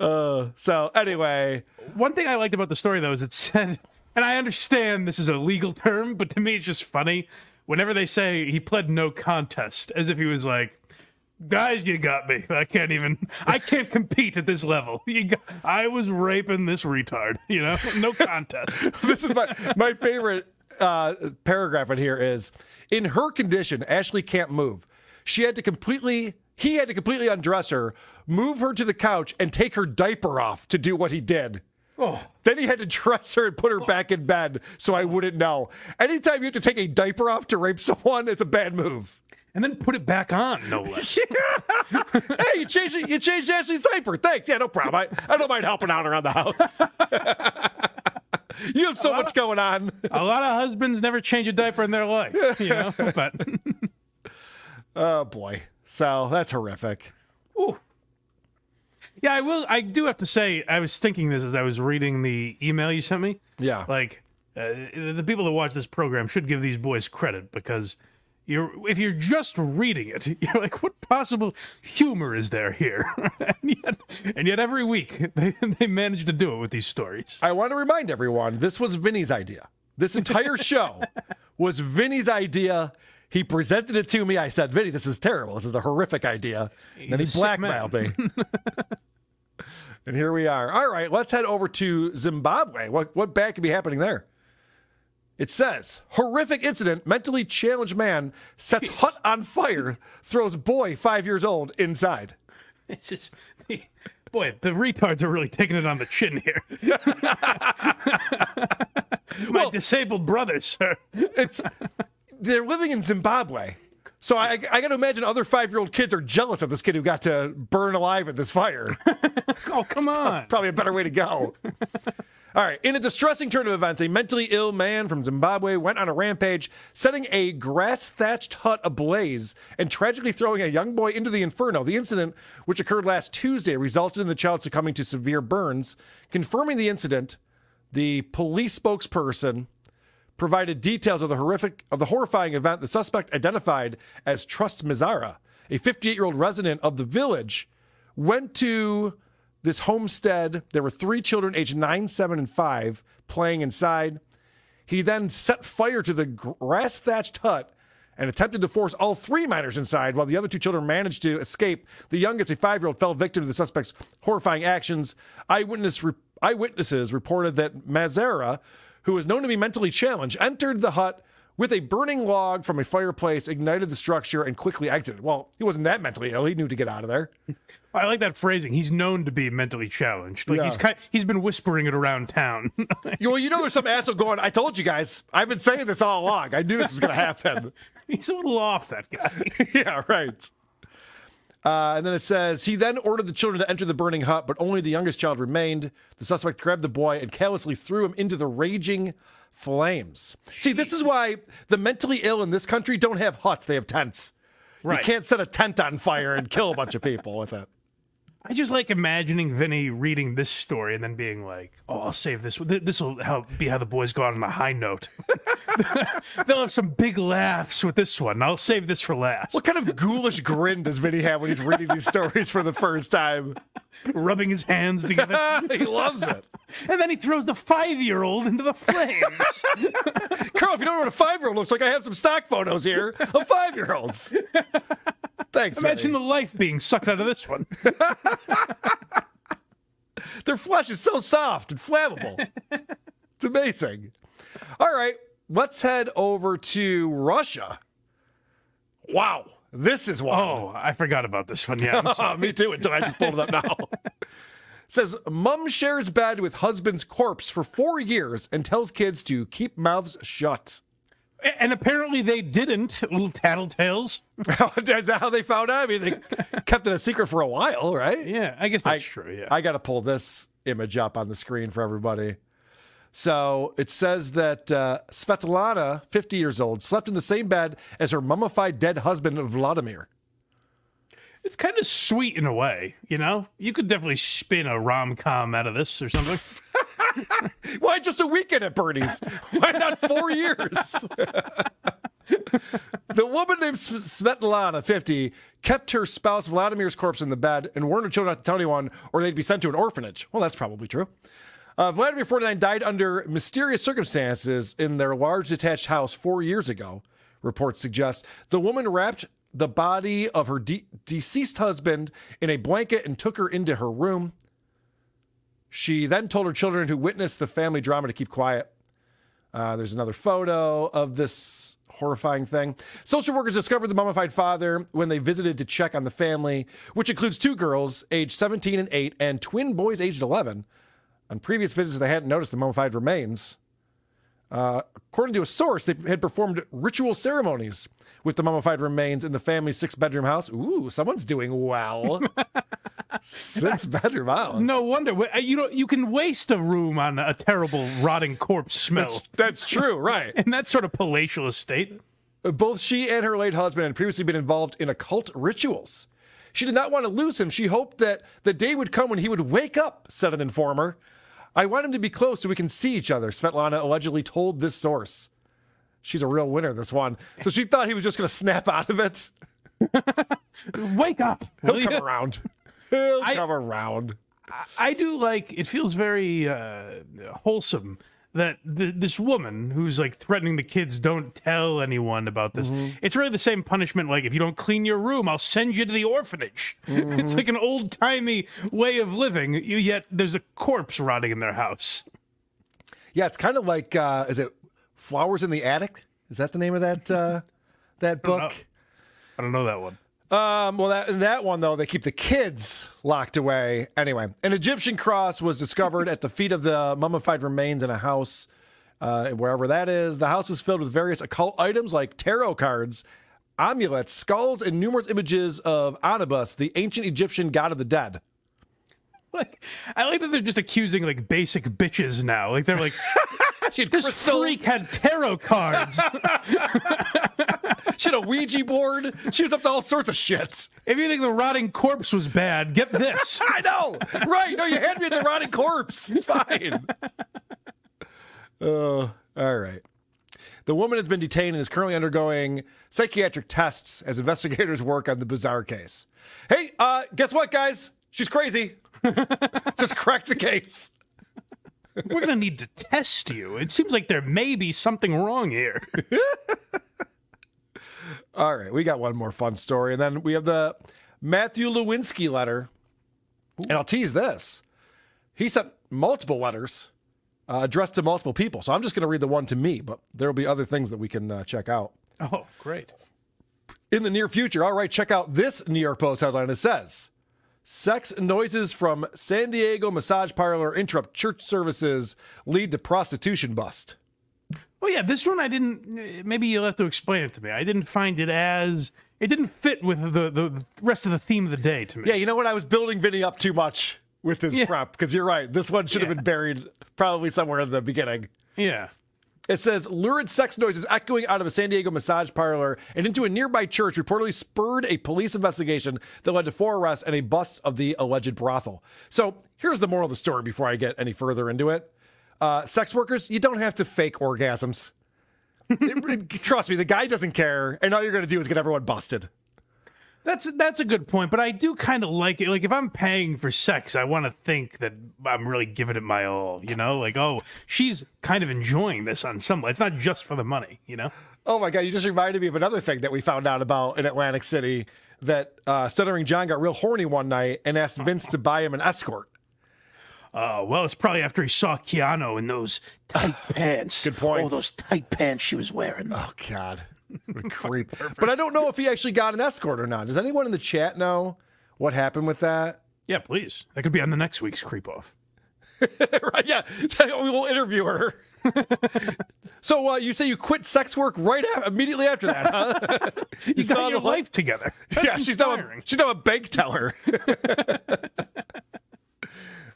uh, so anyway. One thing I liked about the story, though, is it said, and I understand this is a legal term, but to me it's just funny. Whenever they say he pled no contest, as if he was like, guys, you got me. I can't even, I can't compete at this level. You got, I was raping this retard, you know, no contest. This is my, my favorite uh, paragraph in here is, in her condition, Ashley can't move. She had to completely, he had to completely undress her, move her to the couch and take her diaper off to do what he did. Oh. Then he had to dress her and put her oh. back in bed so I wouldn't know. Anytime you have to take a diaper off to rape someone, it's a bad move. And then put it back on, no less. Yeah. Hey, you changed you changed Ashley's diaper. Thanks. Yeah, no problem. I, I don't mind helping out around the house. You have so much of, going on. A lot of husbands never change a diaper in their life, you know. But oh boy, so that's horrific. Ooh. Yeah, I will. I do have to say, I was thinking this as I was reading the email you sent me. Yeah, like uh, the people that watch this program should give these boys credit because. You're, if you're just reading it, you're like, what possible humor is there here? and, yet, and yet every week they, they manage to do it with these stories. I want to remind everyone, this was Vinny's idea. This entire show was Vinny's idea. He presented it to me. I said, Vinny, this is terrible. This is a horrific idea. And then he blackmailed me. And here we are. All right, let's head over to Zimbabwe. What, what bad could be happening there? It says, horrific incident, mentally challenged man sets Jeez. hut on fire, throws boy five years old inside. It's just, boy, the retards are really taking it on the chin here. My well, disabled brother, sir. It's, they're living in Zimbabwe. So I, I got to imagine other five-year-old kids are jealous of this kid who got to burn alive at this fire. Oh, come on. Probably a better way to go. All right. In a distressing turn of events, a mentally ill man from Zimbabwe went on a rampage, setting a grass-thatched hut ablaze and tragically throwing a young boy into the inferno. The incident, which occurred last Tuesday, resulted in the child succumbing to severe burns. Confirming the incident, the police spokesperson provided details of the horrific of the horrifying event. The suspect, identified as Trust Mazera, a fifty-eight-year-old resident of the village, went to this homestead. There were three children aged nine, seven, and five playing inside. He then set fire to the grass-thatched hut and attempted to force all three minors inside, while the other two children managed to escape. The youngest, a five-year-old, fell victim to the suspect's horrifying actions. Eyewitness re- eyewitnesses reported that Mazera, who was known to be mentally challenged, entered the hut with a burning log from a fireplace, ignited the structure, and quickly exited. Well, he wasn't that mentally ill. He knew to get out of there. I like that phrasing. He's known to be mentally challenged. Like yeah. he's kind of, he's been whispering it around town. Well, you know there's some asshole going, I told you guys. I've been saying this all along. I knew this was going to happen. He's a little off, that guy. Yeah, right. Uh, and then it says, he then ordered the children to enter the burning hut, but only the youngest child remained. The suspect grabbed the boy and callously threw him into the raging flames. See, this is why the mentally ill in this country don't have huts. They have tents. Right. You can't set a tent on fire and kill a bunch of people with it. I just like imagining Vinny reading this story and then being like, oh, I'll save this. This will help be how the boys go out on a high note. They'll have some big laughs with this one. I'll save this for last. What kind of ghoulish grin does Vinny have when he's reading these stories for the first time? Rubbing his hands together. He loves it. And then he throws the five-year-old into the flames. Carl, if you don't know what a five-year-old looks like, I have some stock photos here of five-year-olds. Thanks, Imagine Vinny. The life being sucked out of this one. Their flesh is so soft and flammable. It's amazing. All right, let's head over to Russia. Wow, this is wild. Oh, I forgot about this one. Yeah, me too, until I just pulled it up now. It says, mom shares bed with husband's corpse for four years and tells kids to keep mouths shut. And apparently they didn't, little tattletales. Is that how they found out? I mean, they kept it a secret for a while, right? Yeah, I guess that's I, true, yeah. I got to pull this image up on the screen for everybody. So it says that uh, Svetlana, fifty years old, slept in the same bed as her mummified dead husband, Vladimir. It's kind of sweet in a way, you know? You could definitely spin a rom-com out of this or something. Why just a weekend at Bernie's? Why not four years? The woman named Svetlana, fifty, kept her spouse Vladimir's corpse in the bed and warned her children not to tell anyone or they'd be sent to an orphanage. Well, that's probably true. Uh, Vladimir, forty-nine, died under mysterious circumstances in their large detached house four years ago, reports suggest. The woman wrapped the body of her de- deceased husband in a blanket and took her into her room. She then told her children who witnessed the family drama to keep quiet. Uh, there's another photo of this horrifying thing. Social workers discovered the mummified father when they visited to check on the family, which includes two girls aged seventeen and eight and twin boys aged eleven. On previous visits, they hadn't noticed the mummified remains. Uh, according to a source, they had performed ritual ceremonies with the mummified remains in the family's six-bedroom house. Ooh, someone's doing well. Six-bedroom house. No wonder. You know, you can waste a room on a terrible, rotting corpse smell. That's, that's true, right. In that sort of palatial estate. Both she and her late husband had previously been involved in occult rituals. She did not want to lose him. She hoped that the day would come when he would wake up, said an informer. I want him to be close so we can see each other, Svetlana allegedly told this source. she's a real winner this one. So she thought he was just going to snap out of it. Wake up. He'll come around. He'll I, come around. I, I do like, it feels very uh, wholesome that th- this woman who's like threatening the kids, don't tell anyone about this. Mm-hmm. It's really the same punishment. Like, if you don't clean your room, I'll send you to the orphanage. Mm-hmm. It's like an old timey way of living. You, yet there's a corpse rotting in their house. Yeah. It's kind of like, uh, is it Flowers in the Attic? Is that the name of that, uh, that book? I don't know. I don't know that one. Um, well, that, in that one, though, they keep the kids locked away. Anyway, an Egyptian cross was discovered at the feet of the mummified remains in a house, uh, wherever that is. The house was filled with various occult items like tarot cards, amulets, skulls, and numerous images of Anubis, the ancient Egyptian god of the dead. Like, I like that they're just accusing, like, basic bitches now. Like, they're like, she had this crystals. Freak had tarot cards. She had a Ouija board. She was up to all sorts of shit. If you think the rotting corpse was bad, get this. I know. Right. No, you had me at the rotting corpse. It's fine. Uh, all right. The woman has been detained and is currently undergoing psychiatric tests as investigators work on the bizarre case. Hey, uh, guess what, guys? She's crazy. Just crack the case. We're going to need to test you. It seems like there may be something wrong here. All right, we got one more fun story. And then we have the Matthew Lewinsky letter. Ooh. And I'll tease this. He sent multiple letters uh, addressed to multiple people. So I'm just going to read the one to me, but there will be other things that we can uh, check out. Oh, great. In the near future. All right, check out this New York Post headline. It says, sex noises from San Diego massage parlor interrupt church services, lead to prostitution bust. Well, yeah, this one I didn't, maybe you'll have to explain it to me. I didn't find it as, it didn't fit with the, the rest of the theme of the day to me. Yeah, you know what? I was building Vinny up too much with his yeah. prep, because you're right. This one should yeah. have been buried probably somewhere in the beginning. Yeah. It says, lurid sex noises echoing out of a San Diego massage parlor and into a nearby church reportedly spurred a police investigation that led to four arrests and a bust of the alleged brothel. So here's the moral of the story before I get any further into it. Uh, sex workers, you don't have to fake orgasms. It, trust me, the guy doesn't care, and all you're going to do is get everyone busted. That's that's a good point, but I do kind of like it. Like, if I'm paying for sex, I want to think that I'm really giving it my all, you know? Like, oh, she's kind of enjoying this on some level. It's not just for the money, you know? Oh, my God, you just reminded me of another thing that we found out about in Atlantic City, that uh, Stuttering John got real horny one night and asked Vince to buy him an escort. Uh, well, it's probably after he saw Keanu in those tight pants. Good point. Oh, those tight pants she was wearing. Oh, God. What a creep. But I don't know if he actually got an escort or not. Does anyone in the chat know what happened with that? Yeah, please. That could be on the next week's Creep Off. Right, yeah. We will interview her. So uh, you say you quit sex work right after, immediately after that, huh? you, you got saw your the life together. That's yeah, she's now, a, she's now a bank teller.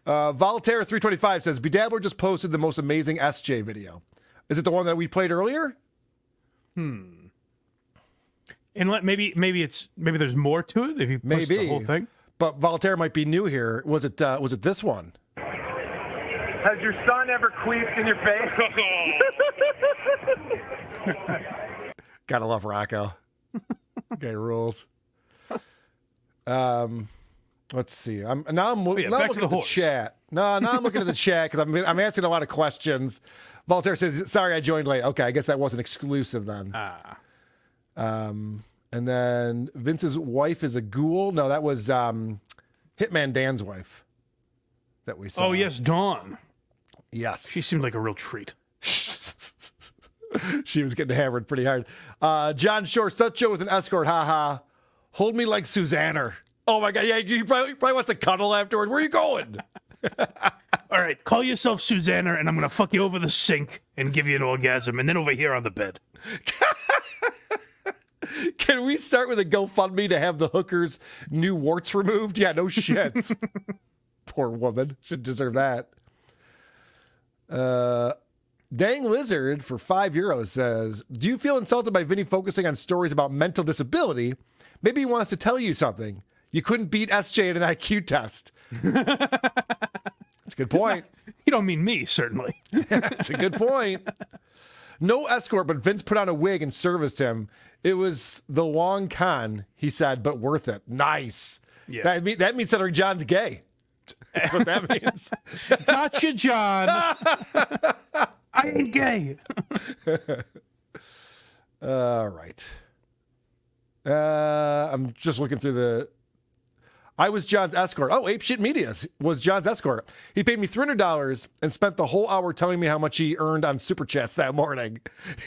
Uh, Voltaire three twenty-five says, Bedabbler just posted the most amazing S J video. Is it the one that we played earlier? Hmm. And let, maybe maybe it's maybe there's more to it if you post the whole thing. But Voltaire might be new here. Was it uh, was it this one? Has your son ever queefed in your face? Gotta love Rocco. Okay, rules. Um. Let's see. I'm now I'm, oh, yeah, now I'm looking at the chat. No, now I'm looking at the chat because I'm I'm answering a lot of questions. Voltaire says, "Sorry, I joined late." Okay, I guess that wasn't exclusive then. Ah. Um, and then Vince's wife is a ghoul. No, that was um, Hitman Dan's wife that we saw. Oh yes, Dawn. Yes, she seemed like a real treat. She was getting hammered pretty hard. Uh, John Shore, such show with an escort. Ha ha. Hold me like Suzanne. Oh, my God. Yeah, he probably, he probably wants to cuddle afterwards. Where are you going? All right. Call yourself Susanna, and I'm going to fuck you over the sink and give you an orgasm, and then over here on the bed. Can we start with a GoFundMe to have the hooker's new warts removed? Yeah, no shit. Poor woman. Should deserve that. Uh, Dang Lizard for five euros says, do you feel insulted by Vinny focusing on stories about mental disability? Maybe he wants to tell you something. You couldn't beat S J in an I Q test. That's a good point. You don't mean me, certainly. That's a good point. No escort, but Vince put on a wig and serviced him. It was the long con, he said, but worth it. Nice. Yeah. That, mean, that means Stuttering John's gay. That's what that means. Gotcha, John. I'm gay. All right. Uh, I'm just looking through the... I was John's escort. Oh, Apeshit Media was John's escort. He paid me three hundred dollars and spent the whole hour telling me how much he earned on Super Chats that morning.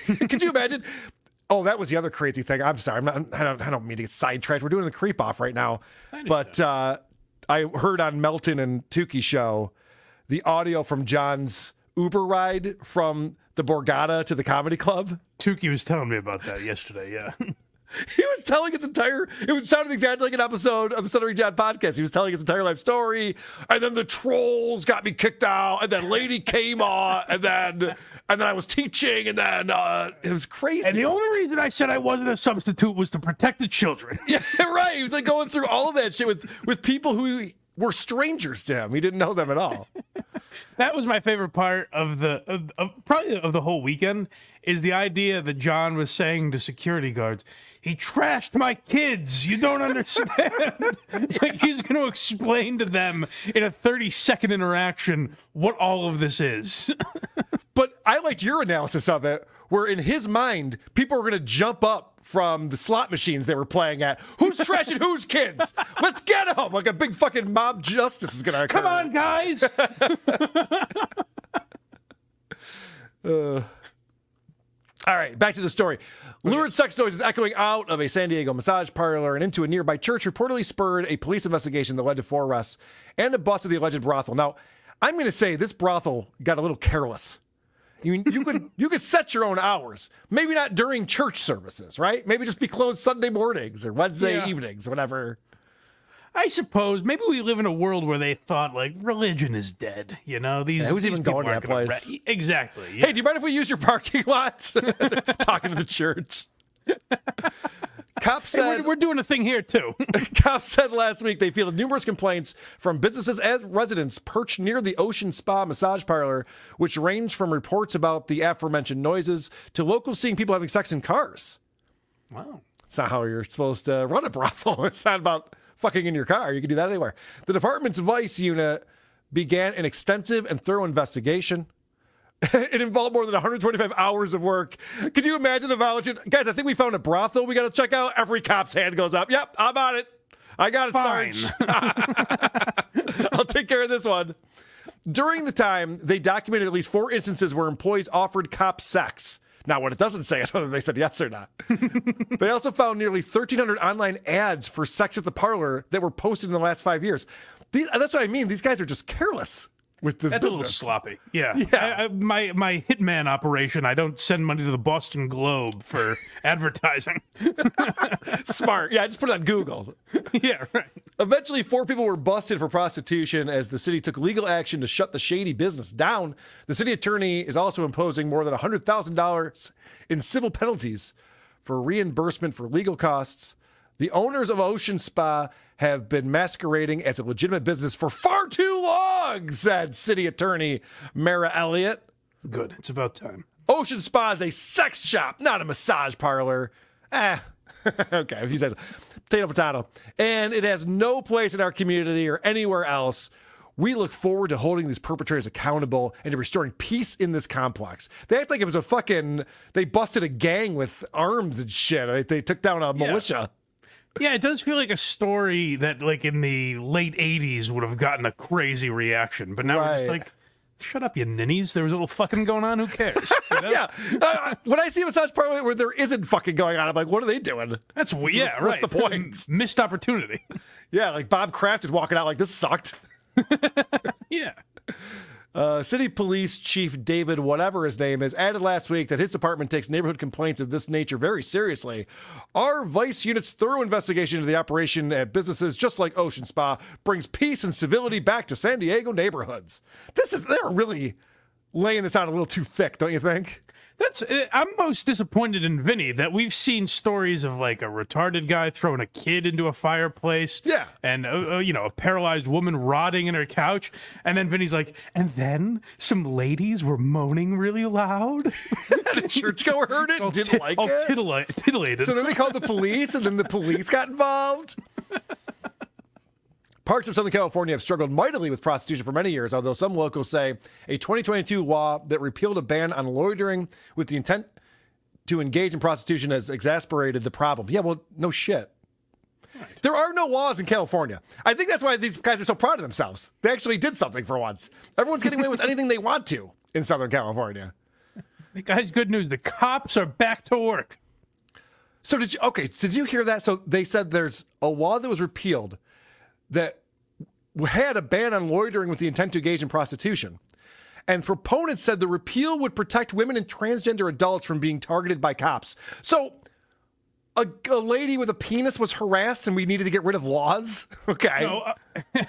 Could you imagine? Oh, that was the other crazy thing. I'm sorry. I'm not, I, don't, I don't mean to get sidetracked. We're doing the creep off right now. I but uh, I heard on Melton and Tukey show the audio from John's Uber ride from the Borgata to the comedy club. Tukey was telling me about that yesterday, yeah. He was telling his entire, it sounded exactly like an episode of the Stuttering John podcast. He was telling his entire life story, and then the trolls got me kicked out, and then Lady came on, and then and then I was teaching, and then uh, it was crazy. And the only reason I said I wasn't a substitute was to protect the children. Yeah, right. He was like going through all of that shit with, with people who were strangers to him. He didn't know them at all. That was my favorite part of the of, of, probably of the whole weekend, is the idea that John was saying to security guards, he trashed my kids. You don't understand. Yeah. Like he's going to explain to them in a thirty-second interaction what all of this is. But I liked your analysis of it, where in his mind, people were going to jump up from the slot machines they were playing at. Who's trashing whose kids? Let's get them! Like a big fucking mob justice is going to occur. Come on, guys! uh... All right, back to the story. Lurid sex noises echoing out of a San Diego massage parlor and into a nearby church reportedly spurred a police investigation that led to four arrests and a bust of the alleged brothel. Now, I'm going to say this brothel got a little careless. You, you could you could set your own hours. Maybe not during church services, right? Maybe just be closed Sunday mornings or Wednesday yeah. evenings or whatever. I suppose. Maybe we live in a world where they thought, like, religion is dead. You know, these yeah, who's these even going to that place? Ra- exactly. Yeah. Hey, do you mind if we use your parking lot? Talking to the church. Cop said, hey, we're, we're doing a thing here, too. Cop said last week they fielded numerous complaints from businesses and residents perched near the Ocean Spa massage parlor, which ranged from reports about the aforementioned noises to locals seeing people having sex in cars. Wow. It's not how you're supposed to run a brothel. It's not about fucking in your car. You can do that anywhere. The department's vice unit began an extensive and thorough investigation. It involved more than one hundred twenty-five hours of work. Could you imagine the volunteers? Guys, I think we found a brothel we got to check out. Every cop's hand goes up. Yep, I'm on it. I got it, Sarge. I'll take care of this one. During the time, they documented at least four instances where employees offered cops sex. Now, what it doesn't say is whether they said yes or not. They also found nearly thirteen hundred online ads for sex at the parlor that were posted in the last five years. These, that's what I mean. These guys are just careless with this that's business. That's a little sloppy. Yeah. yeah. I, I, my, my hitman operation, I don't send money to the Boston Globe for advertising. Smart. Yeah, I just put it on Google. Yeah, right. Eventually, four people were busted for prostitution as the city took legal action to shut the shady business down. The city attorney is also imposing more than one hundred thousand dollars in civil penalties for reimbursement for legal costs. The owners of Ocean Spa have been masquerading as a legitimate business for far too long, said city attorney Mara Elliott. Good. It's about time. Ocean Spa is a sex shop, not a massage parlor. Eh. Okay, if he says potato, potato. And it has no place in our community or anywhere else. We look forward to holding these perpetrators accountable and to restoring peace in this complex. They act like it was a fucking, they busted a gang with arms and shit. They, they took down a militia. Yeah. yeah, it does feel like a story that like in the late eighties would have gotten a crazy reaction. But now right. we're just like, shut up, you ninnies. There was a little fucking going on. Who cares? You know? yeah. Uh, when I see a massage parlor where there isn't fucking going on, I'm like, what are they doing? That's weird. Yeah, what's right. What's the point? Missed opportunity. Yeah, like Bob Kraft is walking out like, this sucked. yeah. Uh, City Police Chief David, whatever his name is, added last week that his department takes neighborhood complaints of this nature very seriously. Our vice unit's thorough investigation into the operation at businesses just like Ocean Spa brings peace and civility back to San Diego neighborhoods. This is, they're really laying this out a little too thick, don't you think? That's I'm most disappointed in Vinny that we've seen stories of like a retarded guy throwing a kid into a fireplace. Yeah. And, uh, you know, a paralyzed woman rotting in her couch. And then Vinny's like, and then some ladies were moaning really loud. And a churchgoer heard it and didn't t- like all it. All titillated. So then they called the police and then the police got involved. Parts of Southern California have struggled mightily with prostitution for many years, although some locals say a twenty twenty-two law that repealed a ban on loitering with the intent to engage in prostitution has exacerbated the problem. Yeah, well, no shit. Right. There are no laws in California. I think that's why these guys are so proud of themselves. They actually did something for once. Everyone's getting away with anything they want to in Southern California. Hey guys, good news. The cops are back to work. So did you, okay, did you hear that? So they said there's a law that was repealed that had a ban on loitering with the intent to engage in prostitution. And proponents said the repeal would protect women and transgender adults from being targeted by cops. So a, a lady with a penis was harassed and we needed to get rid of laws? Okay. No, uh, uh,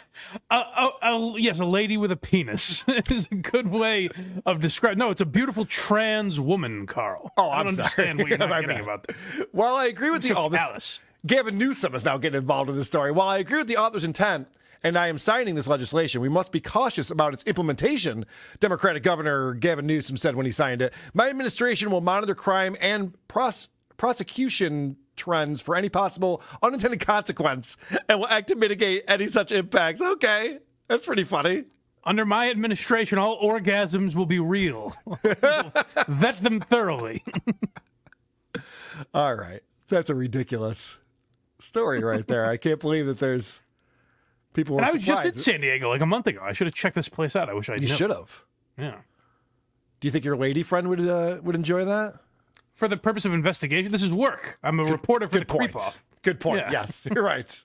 uh, uh, yes, a lady with a penis is a good way of describing. No, it's a beautiful trans woman, Carl. Oh, I'm I don't sorry. understand what you're not getting bad. about this. Well, I agree with you. So oh, this. Gavin Newsom is now getting involved in this story. While I agree with the author's intent, and I am signing this legislation, we must be cautious about its implementation, Democratic Governor Gavin Newsom said when he signed it. My administration will monitor crime and pros- prosecution trends for any possible unintended consequence and will act to mitigate any such impacts. Okay, that's pretty funny. Under my administration, all orgasms will be real. Vet them thoroughly. All right. That's a ridiculous story right there. I can't believe that there's people were and I was surprised. Just in San Diego like a month ago. I should have checked this place out. I wish I did. You should have. Yeah. Do you think your lady friend would uh, would enjoy that? For the purpose of investigation, this is work. I'm a good, reporter for good the point. Creep-off. Good point. Yeah. Yes, you're right.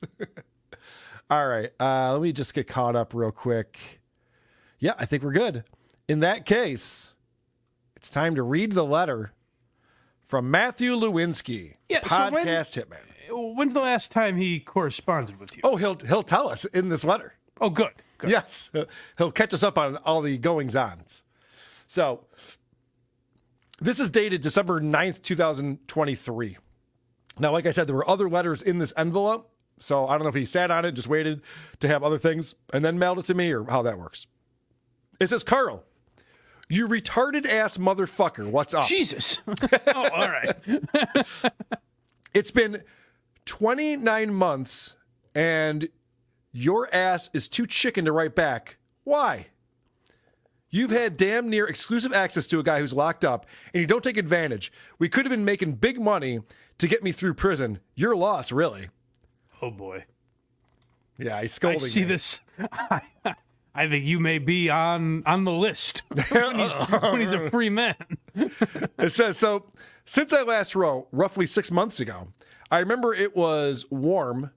All right. Uh, let me just get caught up real quick. Yeah, I think we're good. In that case, it's time to read the letter from Matthew Lewinsky, yeah, podcast so when, hitman. When's the last time he corresponded with you? Oh, he'll he'll tell us in this letter. Oh, good. good. Yes, he'll catch us up on all the goings-ons. So this is dated December ninth, twenty twenty-three. Now, like I said, there were other letters in this envelope, so I don't know if he sat on it, just waited to have other things, and then mailed it to me or how that works. It says, Carl, you retarded-ass motherfucker. What's up? Jesus. Oh, all right. It's been twenty-nine months, and your ass is too chicken to write back. Why? You've had damn near exclusive access to a guy who's locked up, and you don't take advantage. We could have been making big money to get me through prison. Your loss, really. Oh, boy. Yeah, he's scolding I see me. this. I think you may be on, on the list when, he's, when he's a free man. It says, so since I last wrote roughly six months ago, I remember it was warm.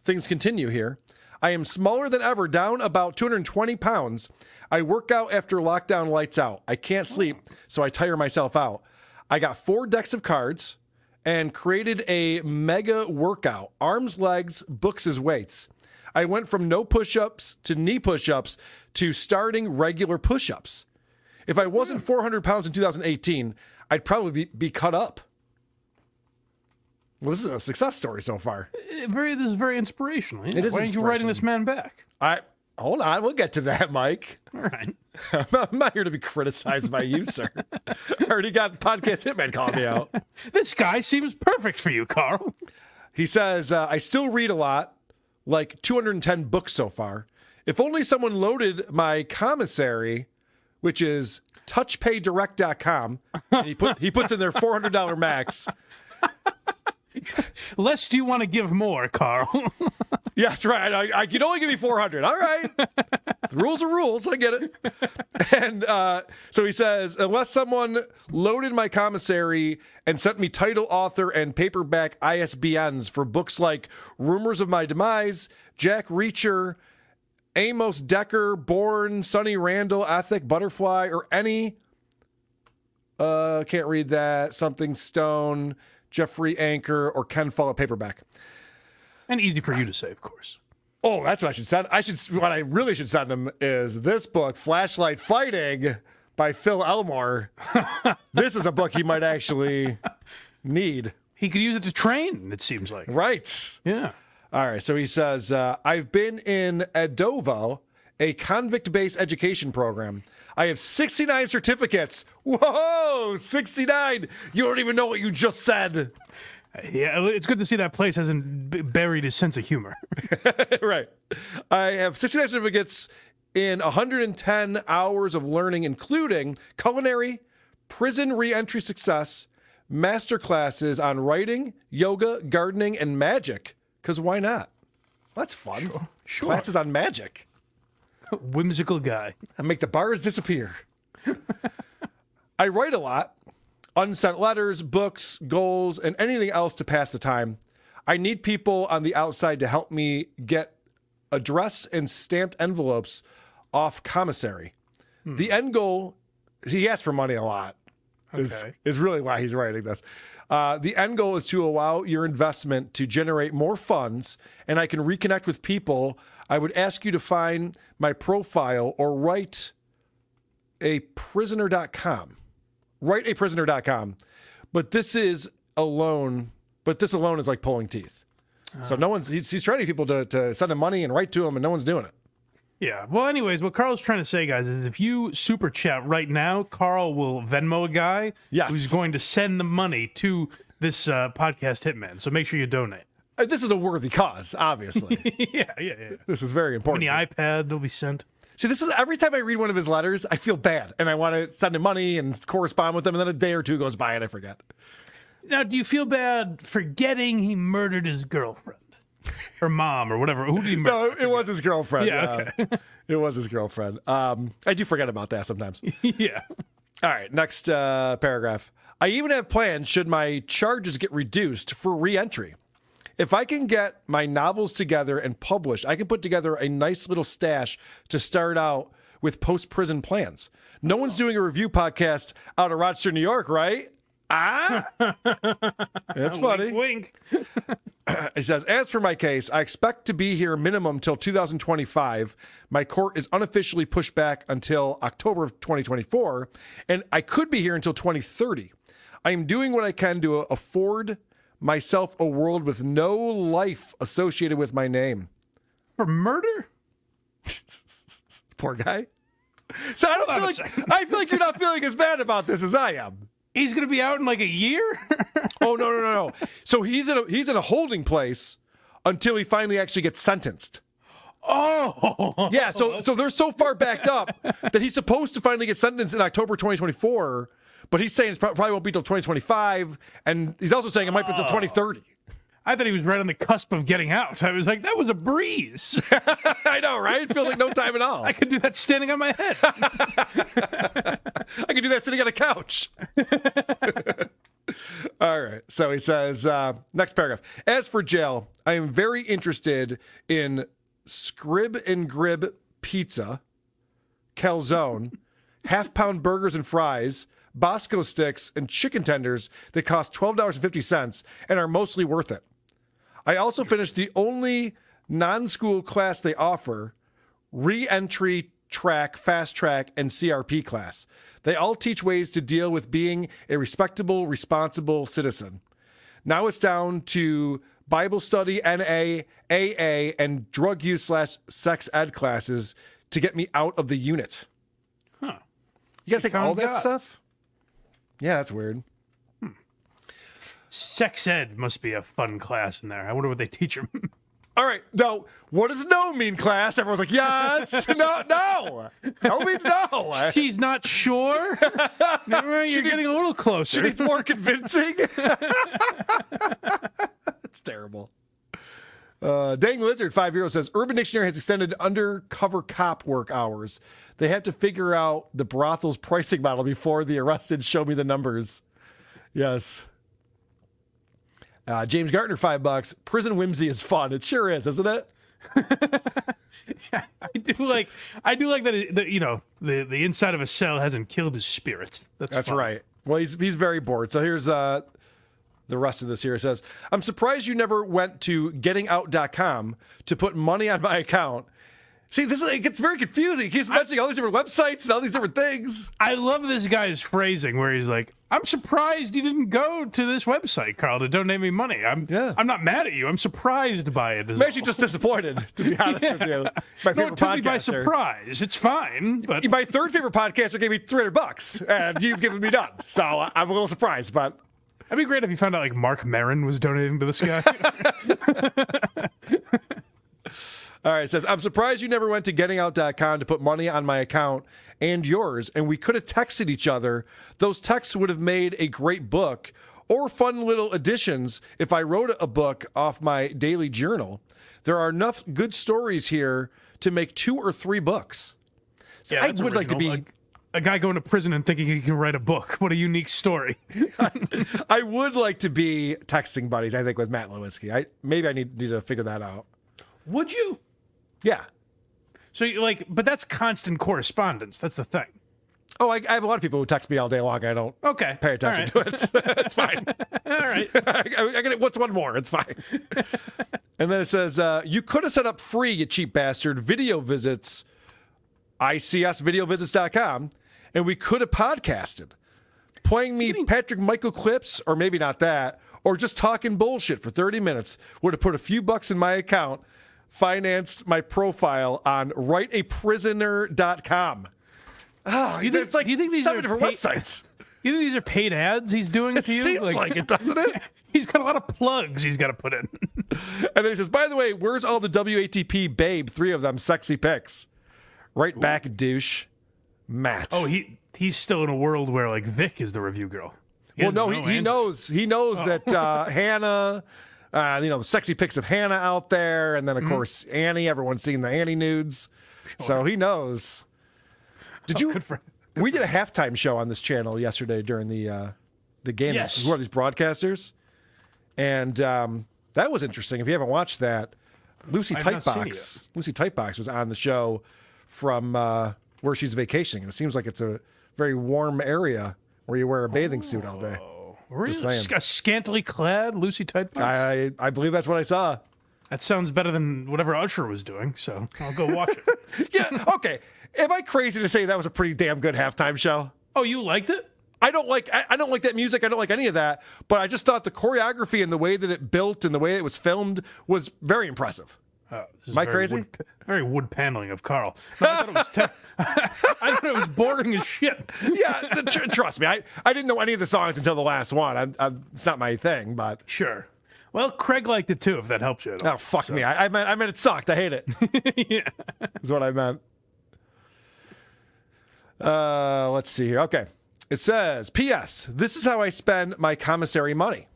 Things continue here. I am smaller than ever, down about two hundred twenty pounds. I work out after lockdown lights out. I can't sleep, so I tire myself out. I got four decks of cards and created a mega workout. Arms, legs, books as weights. I went from no push-ups to knee push-ups to starting regular push-ups. If I wasn't four hundred pounds in two thousand eighteen, I'd probably be, be cut up. Well, this is a success story so far. It very, this is very inspirational. Yeah. It is Why aren't you writing this man back? I Hold on. We'll get to that, Mike. All right. I'm not, I'm not here to be criticized by you, sir. I already got Podcast Hitman calling me out. This guy seems perfect for you, Carl. He says, uh, I still read a lot. Like two hundred ten books so far. If only someone loaded my commissary, which is touch pay direct dot com, and he, put, he puts in their four hundred dollars max. Less do you want to give more, Carl. Yes, right. I, I, you can only give me four hundred dollars. All right. The rules are rules. I get it. And uh, so he says, unless someone loaded my commissary and sent me title, author, and paperback I S B Ns for books like Rumors of My Demise, Jack Reacher, Amos Decker, Bourne, Sonny Randall, Ethic, Butterfly, or any, uh, can't read that, something Stone, Jeffrey Anchor, or Ken Follett paperback. And easy for you to say, of course. Oh, that's what I should send. I should. What I really should send him is this book, Flashlight Fighting, by Phil Elmore. This is a book he might actually need. He could use it to train, it seems like. Right. Yeah. All right. So he says, uh, I've been in Adovo, a convict-based education program. I have sixty-nine certificates. Whoa, sixty-nine. You don't even know what you just said. Yeah, it's good to see that place hasn't buried his sense of humor. Right. I have sixty-nine certificates in one hundred ten hours of learning, including culinary, prison reentry success, master classes on writing, yoga, gardening, and magic. Because why not? That's fun. Sure. Sure. Classes on magic. Whimsical guy. I make the bars disappear. I write a lot. Unsent letters, books, goals, and anything else to pass the time. I need people on the outside to help me get address and stamped envelopes off commissary. Hmm. The end goal, he asks for money a lot, is, okay. is really why he's writing this. Uh, the end goal is to allow your investment to generate more funds, and I can reconnect with people. I would ask you to find my profile or write a prisoner dot com. Write a prisoner dot com. But this is alone, but this alone is like pulling teeth. Uh, so no one's, he's, he's trying to get people to, to send him money and write to him, and no one's doing it. Yeah. Well, anyways, what Carl's trying to say, guys, is if you super chat right now, Carl will Venmo a guy yes. who's going to send the money to this uh, podcast hitman. So make sure you donate. This is a worthy cause, obviously. yeah, yeah, yeah. This is very important. Any iPad will be sent. See, this is every time I read one of his letters, I feel bad, and I want to send him money and correspond with him, and then a day or two goes by, and I forget. Now, do you feel bad forgetting he murdered his girlfriend? Or mom, or whatever. Who did he murder? No, it was his girlfriend. Yeah, okay. uh, It was his girlfriend. Um, I do forget about that sometimes. yeah. All right, next uh, paragraph. I even have plans should my charges get reduced for re-entry. If I can get my novels together and published, I can put together a nice little stash to start out with post-prison plans. No oh. one's doing a review podcast out of Rochester, New York, right? Ah? That's funny. Wink, wink. It says, as for my case, I expect to be here minimum till two thousand twenty-five. My court is unofficially pushed back until October of twenty twenty-four, and I could be here until twenty thirty. I am doing what I can to afford myself a world with no life associated with my name. For murder? Poor guy. So I don't Hold feel like I feel like you're not feeling as bad about this as I am. He's gonna be out in like a year? oh no no no no. So he's in a he's in a holding place until he finally actually gets sentenced. Oh yeah, so so they're so far backed up that he's supposed to finally get sentenced in October twenty twenty-four. But he's saying it probably won't be till twenty twenty-five, and he's also saying it might be till twenty thirty. I thought he was right on the cusp of getting out. I was like, that was a breeze. I know, right? Feels like no time at all. I could do that standing on my head. I could do that sitting on a couch. All right. So he says, uh, next paragraph. As for jail, I am very interested in Scrib and Grib pizza, calzone, half-pound burgers and fries, Bosco sticks, and chicken tenders that cost twelve dollars and fifty cents and are mostly worth it. I also finished the only non-school class they offer, re-entry track, fast track, and C R P class. They all teach ways to deal with being a respectable, responsible citizen. Now it's down to Bible study, N A, A A, and drug use slash sex ed classes to get me out of the unit. Huh. You gotta take all that God. stuff? Yeah, that's weird. Hmm. Sex ed must be a fun class in there. I wonder what they teach them. All right. Now, what does no mean, class? Everyone's like, yes. no, no. No means no. She's not sure. Never mind, you're needs, getting a little closer. She needs more convincing. It's terrible. Uh, Dang Lizard, five years, says, Urban Dictionary has extended undercover cop work hours. They have to figure out the brothel's pricing model before the arrested show me the numbers. Yes. Uh, James Gartner, five bucks. Prison whimsy is fun. It sure is, isn't it? yeah, I do like I do like that, it, that, you know, the, the inside of a cell hasn't killed his spirit. That's, That's right. Well, he's, he's very bored. So here's... Uh, The rest of this here says, I'm surprised you never went to getting out dot com to put money on my account See, this is, it gets very confusing. He's mentioning I, all these different websites and all these different things. I love this guy's phrasing where he's like, I'm surprised you didn't go to this website, Carl, to donate me money. I'm yeah. I'm not mad at you. I'm surprised by it. I'm actually all. just disappointed, to be honest yeah. with you. My no, it took podcaster. me by surprise. It's fine. But my third favorite podcaster gave me three hundred bucks, and you've given me none. So I'm a little surprised, but... That'd be great if you found out, like, Mark Maron was donating to this guy. All right, it says, I'm surprised you never went to getting out dot com to put money on my account and yours, and we could have texted each other. Those texts would have made a great book or fun little additions if I wrote a book off my daily journal. There are enough good stories here to make two or three books. So yeah, I would original. like to be... Like- A guy going to prison and thinking he can write a book. What a unique story. I, I would like to be texting buddies, I think, with Matt Lewinsky. I Maybe I need, need to figure that out. Would you? Yeah. So, you like, but that's constant correspondence. That's the thing. Oh, I, I have a lot of people who text me all day long. I don't okay. pay attention right. to it. It's fine. All right. I, I, I get it. What's one more? It's fine. And then it says, uh, you could have set up free, you cheap bastard, video visits, I C S video visits dot com. And we could have podcasted, playing me Patrick Michael clips, or maybe not that, or just talking bullshit for thirty minutes, would have put a few bucks in my account, financed my profile on write a prisoner dot com. Oh, do you there's think, like do you think these seven are different paid, websites. You think these are paid ads he's doing it to you? It seems like, like it, doesn't it? He's got a lot of plugs he's got to put in. And then he says, by the way, where's all the W A T P babe, three of them, sexy pics? Right Ooh. back, douche. Matt. Oh, he he's still in a world where, like, Vic is the review girl. He well, no, he, he knows he knows oh. that uh, Hannah, uh, you know, the sexy pics of Hannah out there, and then, of mm-hmm. course, Annie. Everyone's seen the Annie nudes, sure. so he knows. Did oh, you? Good for, good we did a halftime show on this channel yesterday during the uh, the game. Yes. We were these broadcasters, and um, that was interesting. If you haven't watched that, Lucy Tightbox, Lucy Tightbox was on the show from. Uh, where she's vacationing. And it seems like it's a very warm area where you wear a bathing oh, suit all day. Really? A scantily clad Lucy Tightbox? I, I believe that's what I saw. That sounds better than whatever Usher was doing, so I'll go watch it. Yeah, okay. Am I crazy to say that was a pretty damn good halftime show? Oh, you liked it? I don't like I, I don't like that music. I don't like any of that. But I just thought the choreography and the way that it built and the way it was filmed was very impressive. Oh, Am I crazy? Wood, very wood paneling of Carl. No, I, thought it was te- I thought it was boring as shit. Yeah, tr- trust me. I, I didn't know any of the songs until the last one. I'm, I'm, it's not my thing, but... Sure. Well, Craig liked it, too, if that helps you at all. Oh, fuck so. me. I, I, meant, I meant it sucked. I hate it. Yeah. Is what I meant. Uh, let's see here. Okay. It says, P S This is how I spend my commissary money.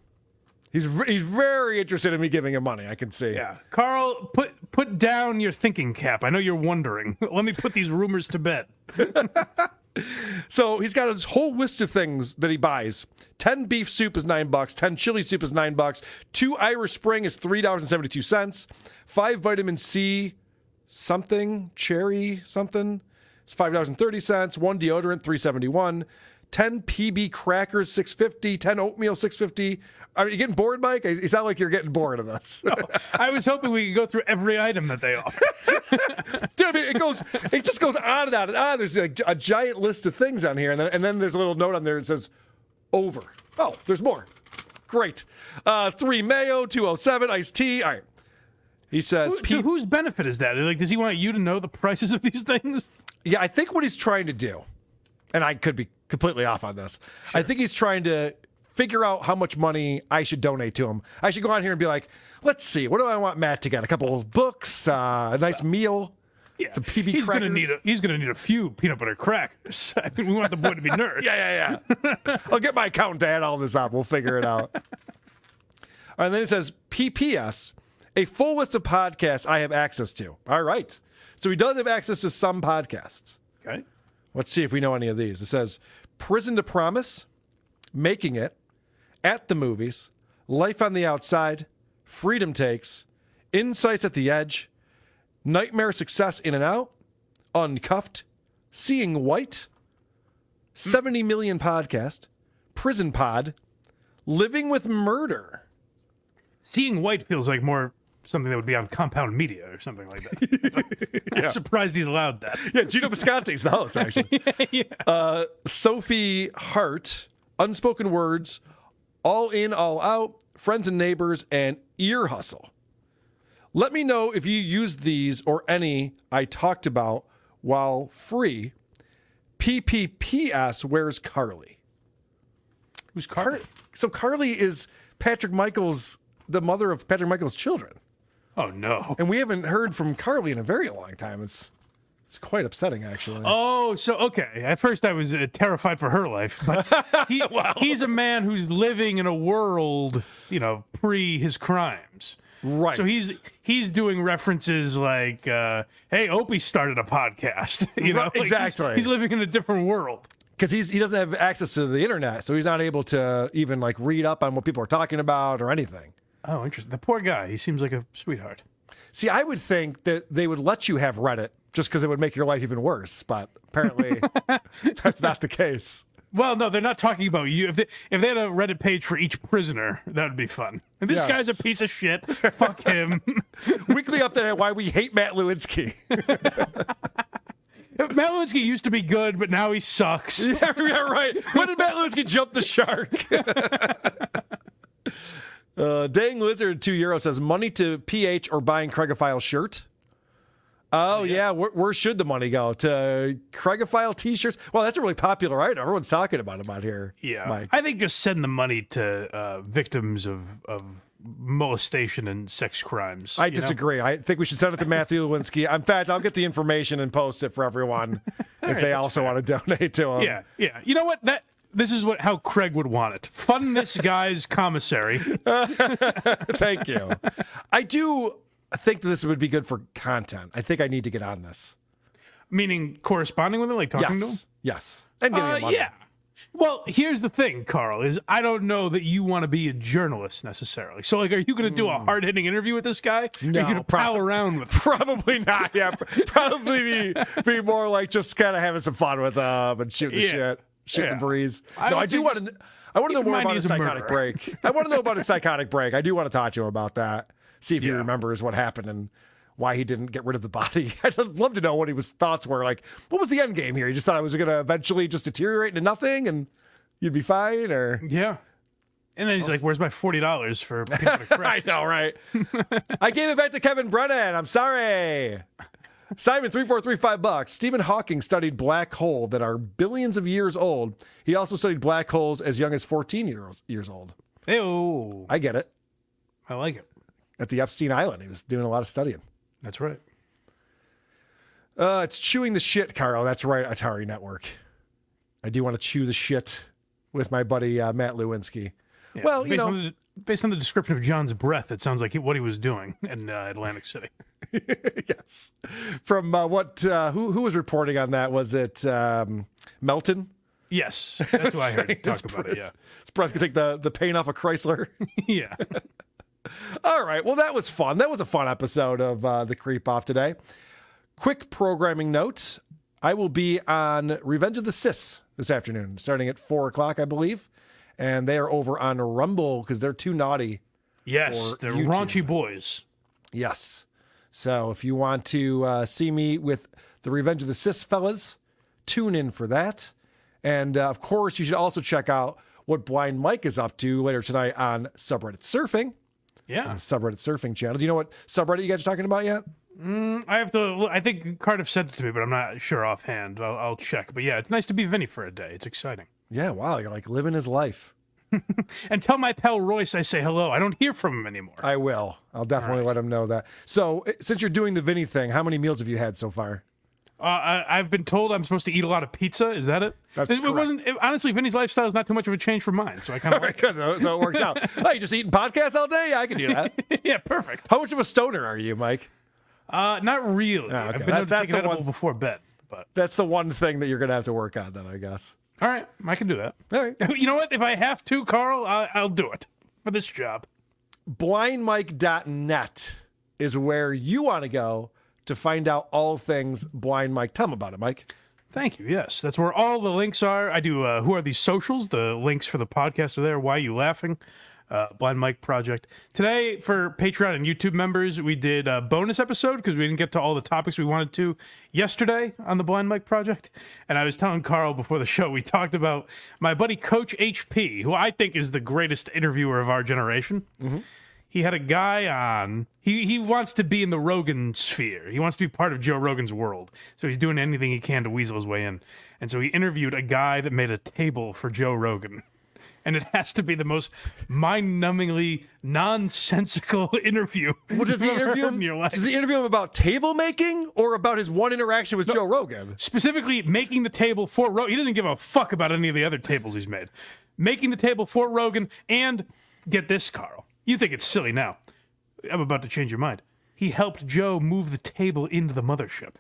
He's he's very interested in me giving him money. I can see. Yeah, Carl, put put down your thinking cap. I know you're wondering. Let me put these rumors to bed. So he's got this whole list of things that he buys. Ten beef soup is nine bucks. Ten chili soup is nine bucks. Two Irish Spring is three dollars and seventy two cents. Five vitamin C, something cherry something. It's five dollars and thirty cents. One deodorant, three seventy one. ten P B crackers, six fifty, ten oatmeal, six fifty. Are you getting bored, Mike? You sound like you're getting bored of this. Oh, I was hoping we could go through every item that they offer. Dude, I mean, it goes, it just goes on and on and on. There's like a giant list of things on here, and then, and then there's a little note on there that says, over. Oh, there's more. Great. Uh, three mayo, two oh seven, iced tea. All right. He says... Who, P- whose benefit is that? Like, does he want you to know the prices of these things? Yeah, I think what he's trying to do, and I could be completely off on this. Sure. I think he's trying to figure out how much money I should donate to him. I should go on here and be like, let's see, what do I want Matt to get? A couple of books, uh, a nice meal, yeah. some P B he's crackers. Gonna need a, he's going to need a few peanut butter crackers. I mean, we want the boy to be nerds. yeah, yeah, yeah. I'll get my accountant to add all this up. We'll figure it out. All right, and then it says, P P S, a full list of podcasts I have access to. All right. So he does have access to some podcasts. Okay. Let's see if we know any of these. It says, Prison to Promise, Making It, At the Movies, Life on the Outside, Freedom Takes, Insights at the Edge, Nightmare Success In and Out, Uncuffed, Seeing White, seventy million Podcast, Prison Pod, Living with Murder. Seeing White feels like more something that would be on Compound Media or something like that. Yeah. I'm surprised he's allowed that. Yeah, Gino Biscotti's the host, actually. Yeah. uh, Sophie Hart, Unspoken Words, All In, All Out, Friends and Neighbors, and Ear Hustle. Let me know if you used these or any I talked about while free. P P P S, where's Carly? Who's Carly? Car- so Carly is Patrick Michael's, the mother of Patrick Michael's children. Oh, no. And we haven't heard from Carly in a very long time. It's it's quite upsetting, actually. Oh, so, okay. At first I was uh, terrified for her life. But he, wow. He's a man who's living in a world, you know, pre his crimes. Right. So he's he's doing references like, uh, hey, Opie started a podcast. You know, right, exactly. Like he's, he's living in a different world. Because he's he doesn't have access to the internet, so he's not able to even like read up on what people are talking about or anything. Oh, interesting. The poor guy. He seems like a sweetheart. See, I would think that they would let you have Reddit just because it would make your life even worse, but apparently that's not the case. Well, no, they're not talking about you. If they if they had a Reddit page for each prisoner, that would be fun. And this yes. guy's a piece of shit. Fuck him. Weekly update on why we hate Matt Lewinsky. Matt Lewinsky used to be good, but now he sucks. Yeah, yeah, right. When did Matt Lewinsky jump the shark? uh, Dang Lizard, two euro, says money to P H or buying Craigophile shirt. Oh, yeah. yeah. Where, where should the money go? To Craigophile t-shirts? Well, that's a really popular item. Everyone's talking about him out here. Yeah. Mike. I think just send the money to uh, victims of, of molestation and sex crimes. I disagree. Know? I think we should send it to Matthew Lewinsky. In fact, I'll get the information and post it for everyone if right, they also fair. want to donate to him. Yeah. Yeah. You know what? That. This is what how Craig would want it. Fund this guy's commissary. Thank you. I do... I think that this would be good for content. I think I need to get on this. Meaning corresponding with him, like talking yes. to him? Yes. And getting him uh, on yeah. Well, here's the thing, Carl, is I don't know that you want to be a journalist necessarily. So, like, are you going to do a hard-hitting interview with this guy? No, are you going to prowl around with him? Probably not, yeah. Probably be, be more like just kind of having some fun with him and shooting the yeah. shit, shooting yeah. the breeze. I no, I do want to I want to know more about a psychotic a break. I want to know about a psychotic break. I do want to talk to him about that. See if yeah. he remembers what happened and why he didn't get rid of the body. I'd love to know what his thoughts were. Like, what was the end game here? He just thought I was going to eventually just deteriorate into nothing and you'd be fine? Or yeah. And then he's I'll like, s- where's my forty dollars for peanut butter I know, right? I gave it back to Kevin Brennan. I'm sorry. Simon, three four three five bucks. Stephen Hawking studied black hole that are billions of years old. He also studied black holes as young as fourteen years old. Ew. I get it. I like it. At the Epstein Island, he was doing a lot of studying. That's right. Uh, it's chewing the shit, Carl. That's right, Atari Network. I do want to chew the shit with my buddy uh, Matt Lewinsky. Yeah, well, you know, on the, based on the description of John's breath, it sounds like he, what he was doing in uh, Atlantic City. Yes. From uh, what? Uh, who who was reporting on that? Was it um, Melton? Yes, that's who I heard talk his about breath, it. Yeah, his breath could take the the paint off a Chrysler. Yeah. All right. Well, that was fun. That was a fun episode of uh, The Creep Off today. Quick programming note. I will be on Revenge of the Sis this afternoon, starting at four o'clock, I believe. And they are over on Rumble because they're too naughty. Yes, they're YouTube. Raunchy boys. Yes. So if you want to uh, see me with the Revenge of the Sis fellas, tune in for that. And, uh, of course, you should also check out what Blind Mike is up to later tonight on subreddit surfing. Yeah, subreddit surfing channel. Do you know what subreddit you guys are talking about yet? Mm, I have to. I think Cardiff sent it to me, but I'm not sure offhand. I'll, I'll check. But yeah, it's nice to be Vinny for a day. It's exciting. Yeah, wow, you're like living his life. And tell my pal Royce I say hello. I don't hear from him anymore. I will. I'll definitely right. let him know that. So since you're doing the Vinny thing, how many meals have you had so far? Uh, I, I've been told I'm supposed to eat a lot of pizza. Is that it? That's it, it wasn't, it, honestly, Vinny's lifestyle is not too much of a change from mine, so I kind of like it. So it works out. Oh, you just eating podcasts all day? Yeah, I can do that. Yeah, perfect. How much of a stoner are you, Mike? Uh, not really. Oh, okay. I've been that, that's the one before bed. But that's the one thing that you're going to have to work on, then, I guess. All right, I can do that. All right. You know what? If I have to, Carl, I, I'll do it for this job. blind mike dot net is where you want to go to find out all things Blind Mike. Tell them about it, Mike. Thank you. Yes, that's where all the links are. I do uh, Who Are These Socials? The links for the podcast are there. Why Are You Laughing? uh, Blind Mike project. Today, for Patreon and YouTube members, we did a bonus episode because we didn't get to all the topics we wanted to yesterday on the Blind Mike project. And I was telling Carl before the show, we talked about my buddy Coach H P, who I think is the greatest interviewer of our generation. Mm-hmm. He had a guy on. He, he wants to be in the Rogan sphere. He wants to be part of Joe Rogan's world. So he's doing anything he can to weasel his way in. And so he interviewed a guy that made a table for Joe Rogan. And it has to be the most mind-numbingly nonsensical interview. Well, does he interview him? Does he interview him about table making or about his one interaction with no, Joe Rogan? Specifically, making the table for Rogan. He doesn't give a fuck about any of the other tables he's made. Making the table for Rogan, and get this, Carl. You think it's silly now. I'm about to change your mind. He helped Joe move the table into the mothership.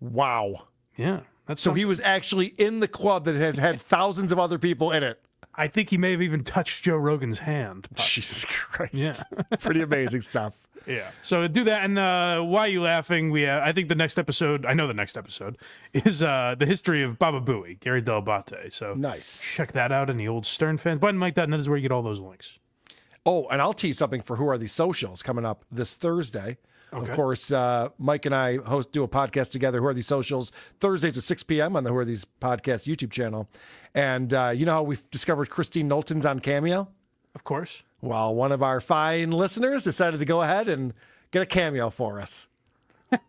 Wow. Yeah. That's so something. He was actually in the club that has had thousands of other people in it. I think he may have even touched Joe Rogan's hand. Probably. Jesus Christ. Yeah. Pretty amazing stuff. Yeah. So do that. And uh, why are you laughing? We uh, I think the next episode, I know the next episode, is uh, the history of Baba Booey, Gary Del Bate. So nice. Check that out. Any old Stern fans. blind mike dot net is where you get all those links. Oh, and I'll tease something for Who Are These Socials coming up this Thursday. Okay. Of course, uh, Mike and I host do a podcast together, Who Are These Socials, Thursdays at six p.m. on the Who Are These Podcast YouTube channel. And uh, you know how we've discovered Christine Knowlton's on Cameo? Of course. Well, one of our fine listeners decided to go ahead and get a Cameo for us.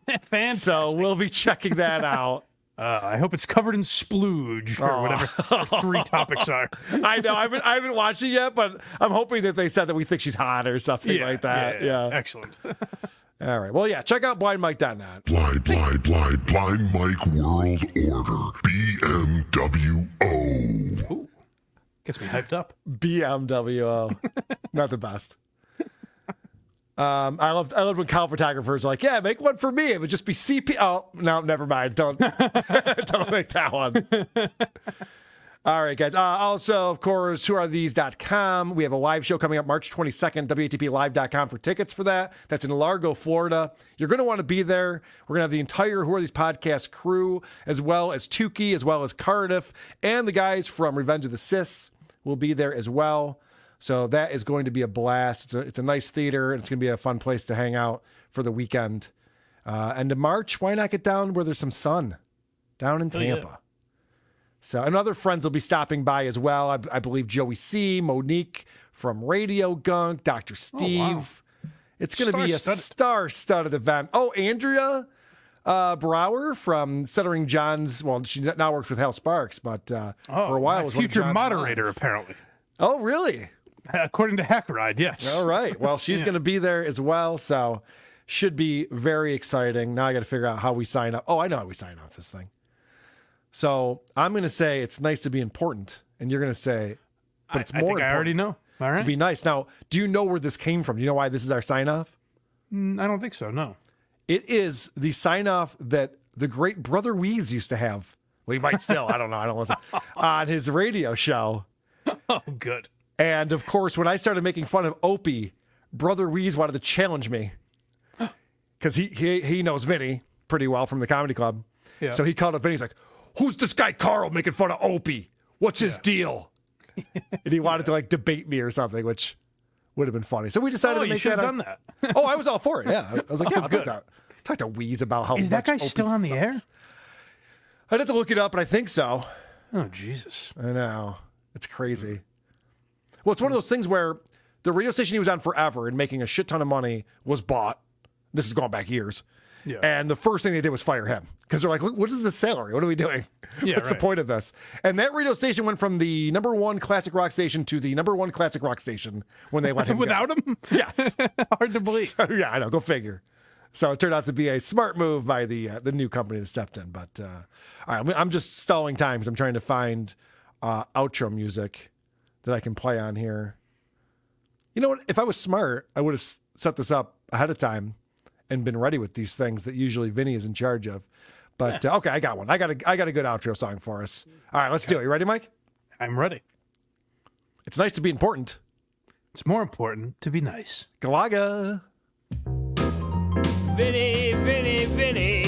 Fantastic. So we'll be checking that out. Uh, I hope it's covered in splooge or oh. whatever the three topics are. I know. I haven't, I haven't watched it yet, but I'm hoping that they said that we think she's hot or something yeah, like that. Yeah. yeah. yeah. Excellent. All right. Well, yeah, check out blind mike dot net. Blind, blind, blind, blind Mike World Order. B M W O. Ooh. Gets me hyped up. B M W O. Not the best. Um, I loved, I loved when Kyle photographers are like, yeah, make one for me. It would just be C P. Oh, no, never mind. Don't, don't make that one. All right, guys. Uh, also, of course, who are these dot com. We have a live show coming up March twenty-second, W A T P live dot com for tickets for that. That's in Largo, Florida. You're going to want to be there. We're going to have the entire Who Are These podcast crew, as well as Tukey, as well as Cardiff, and the guys from Revenge of the Sis will be there as well. So that is going to be a blast. It's a, it's a nice theater, and it's going to be a fun place to hang out for the weekend. Uh, end of March, why not get down where there's some sun? Down in Tampa. Oh, yeah. So, and other friends will be stopping by as well. I, I believe Joey C, Monique from Radio Gunk, Doctor Steve. Oh, wow. It's going to be a star-studded event. Oh, Andrea uh, Brower from Stuttering John's. Well, she now works with Hal Sparks, but uh, oh, for a while was future moderator, John's. Apparently. Oh, really? According to Hack Ride, yes. All right. Well, she's yeah. going to be there as well, so should be very exciting. Now I got to figure out how we sign up. Oh, I know how we sign off this thing. So I'm going to say it's nice to be important, and you're going to say, but it's I, more I think important I already know. All right. To be nice. Now, do you know where this came from? Do you know why this is our sign-off? Mm, I don't think so, no. It is the sign-off that the great Brother Weeze used to have. Well, he might still. I don't know. I don't listen. On his radio show. Oh, good. And, of course, when I started making fun of Opie, Brother Weeze wanted to challenge me because he, he he knows Vinny pretty well from the comedy club. Yeah. So he called up Vinny. He's like, who's this guy Carl making fun of Opie? What's yeah. his deal? And he wanted yeah. to, like, debate me or something, which would have been funny. So we decided oh, to make that. Oh, you should have done that. Oh, I was all for it, yeah. I was like, yeah, oh, I'll talk to, talk to Weeze about how Is much that guy Opie still on the sucks. Air? I'd have to look it up, but I think so. Oh, Jesus. I know. It's crazy. Well, it's one of those things where the radio station he was on forever and making a shit ton of money was bought. This has gone back years. Yeah. And the first thing they did was fire him because they're like, what is the salary? What are we doing? Yeah, What's right. the point of this? And that radio station went from the number one classic rock station to the number one classic rock station when they let him Without go. him? Yes. Hard to believe. So, yeah, I know. Go figure. So it turned out to be a smart move by the uh, the new company that stepped in. But uh, all right, I'm just stalling time because I'm trying to find uh, outro music that I can play on here. You know what? If I was smart, I would have set this up ahead of time and been ready with these things that usually Vinny is in charge of. But yeah. uh, okay, I got one. I got a I got a good outro song for us. All right, let's okay. do it. You ready, Mike? I'm ready. It's nice to be important. It's more important to be nice. Galaga. Vinny, Vinny, Vinny.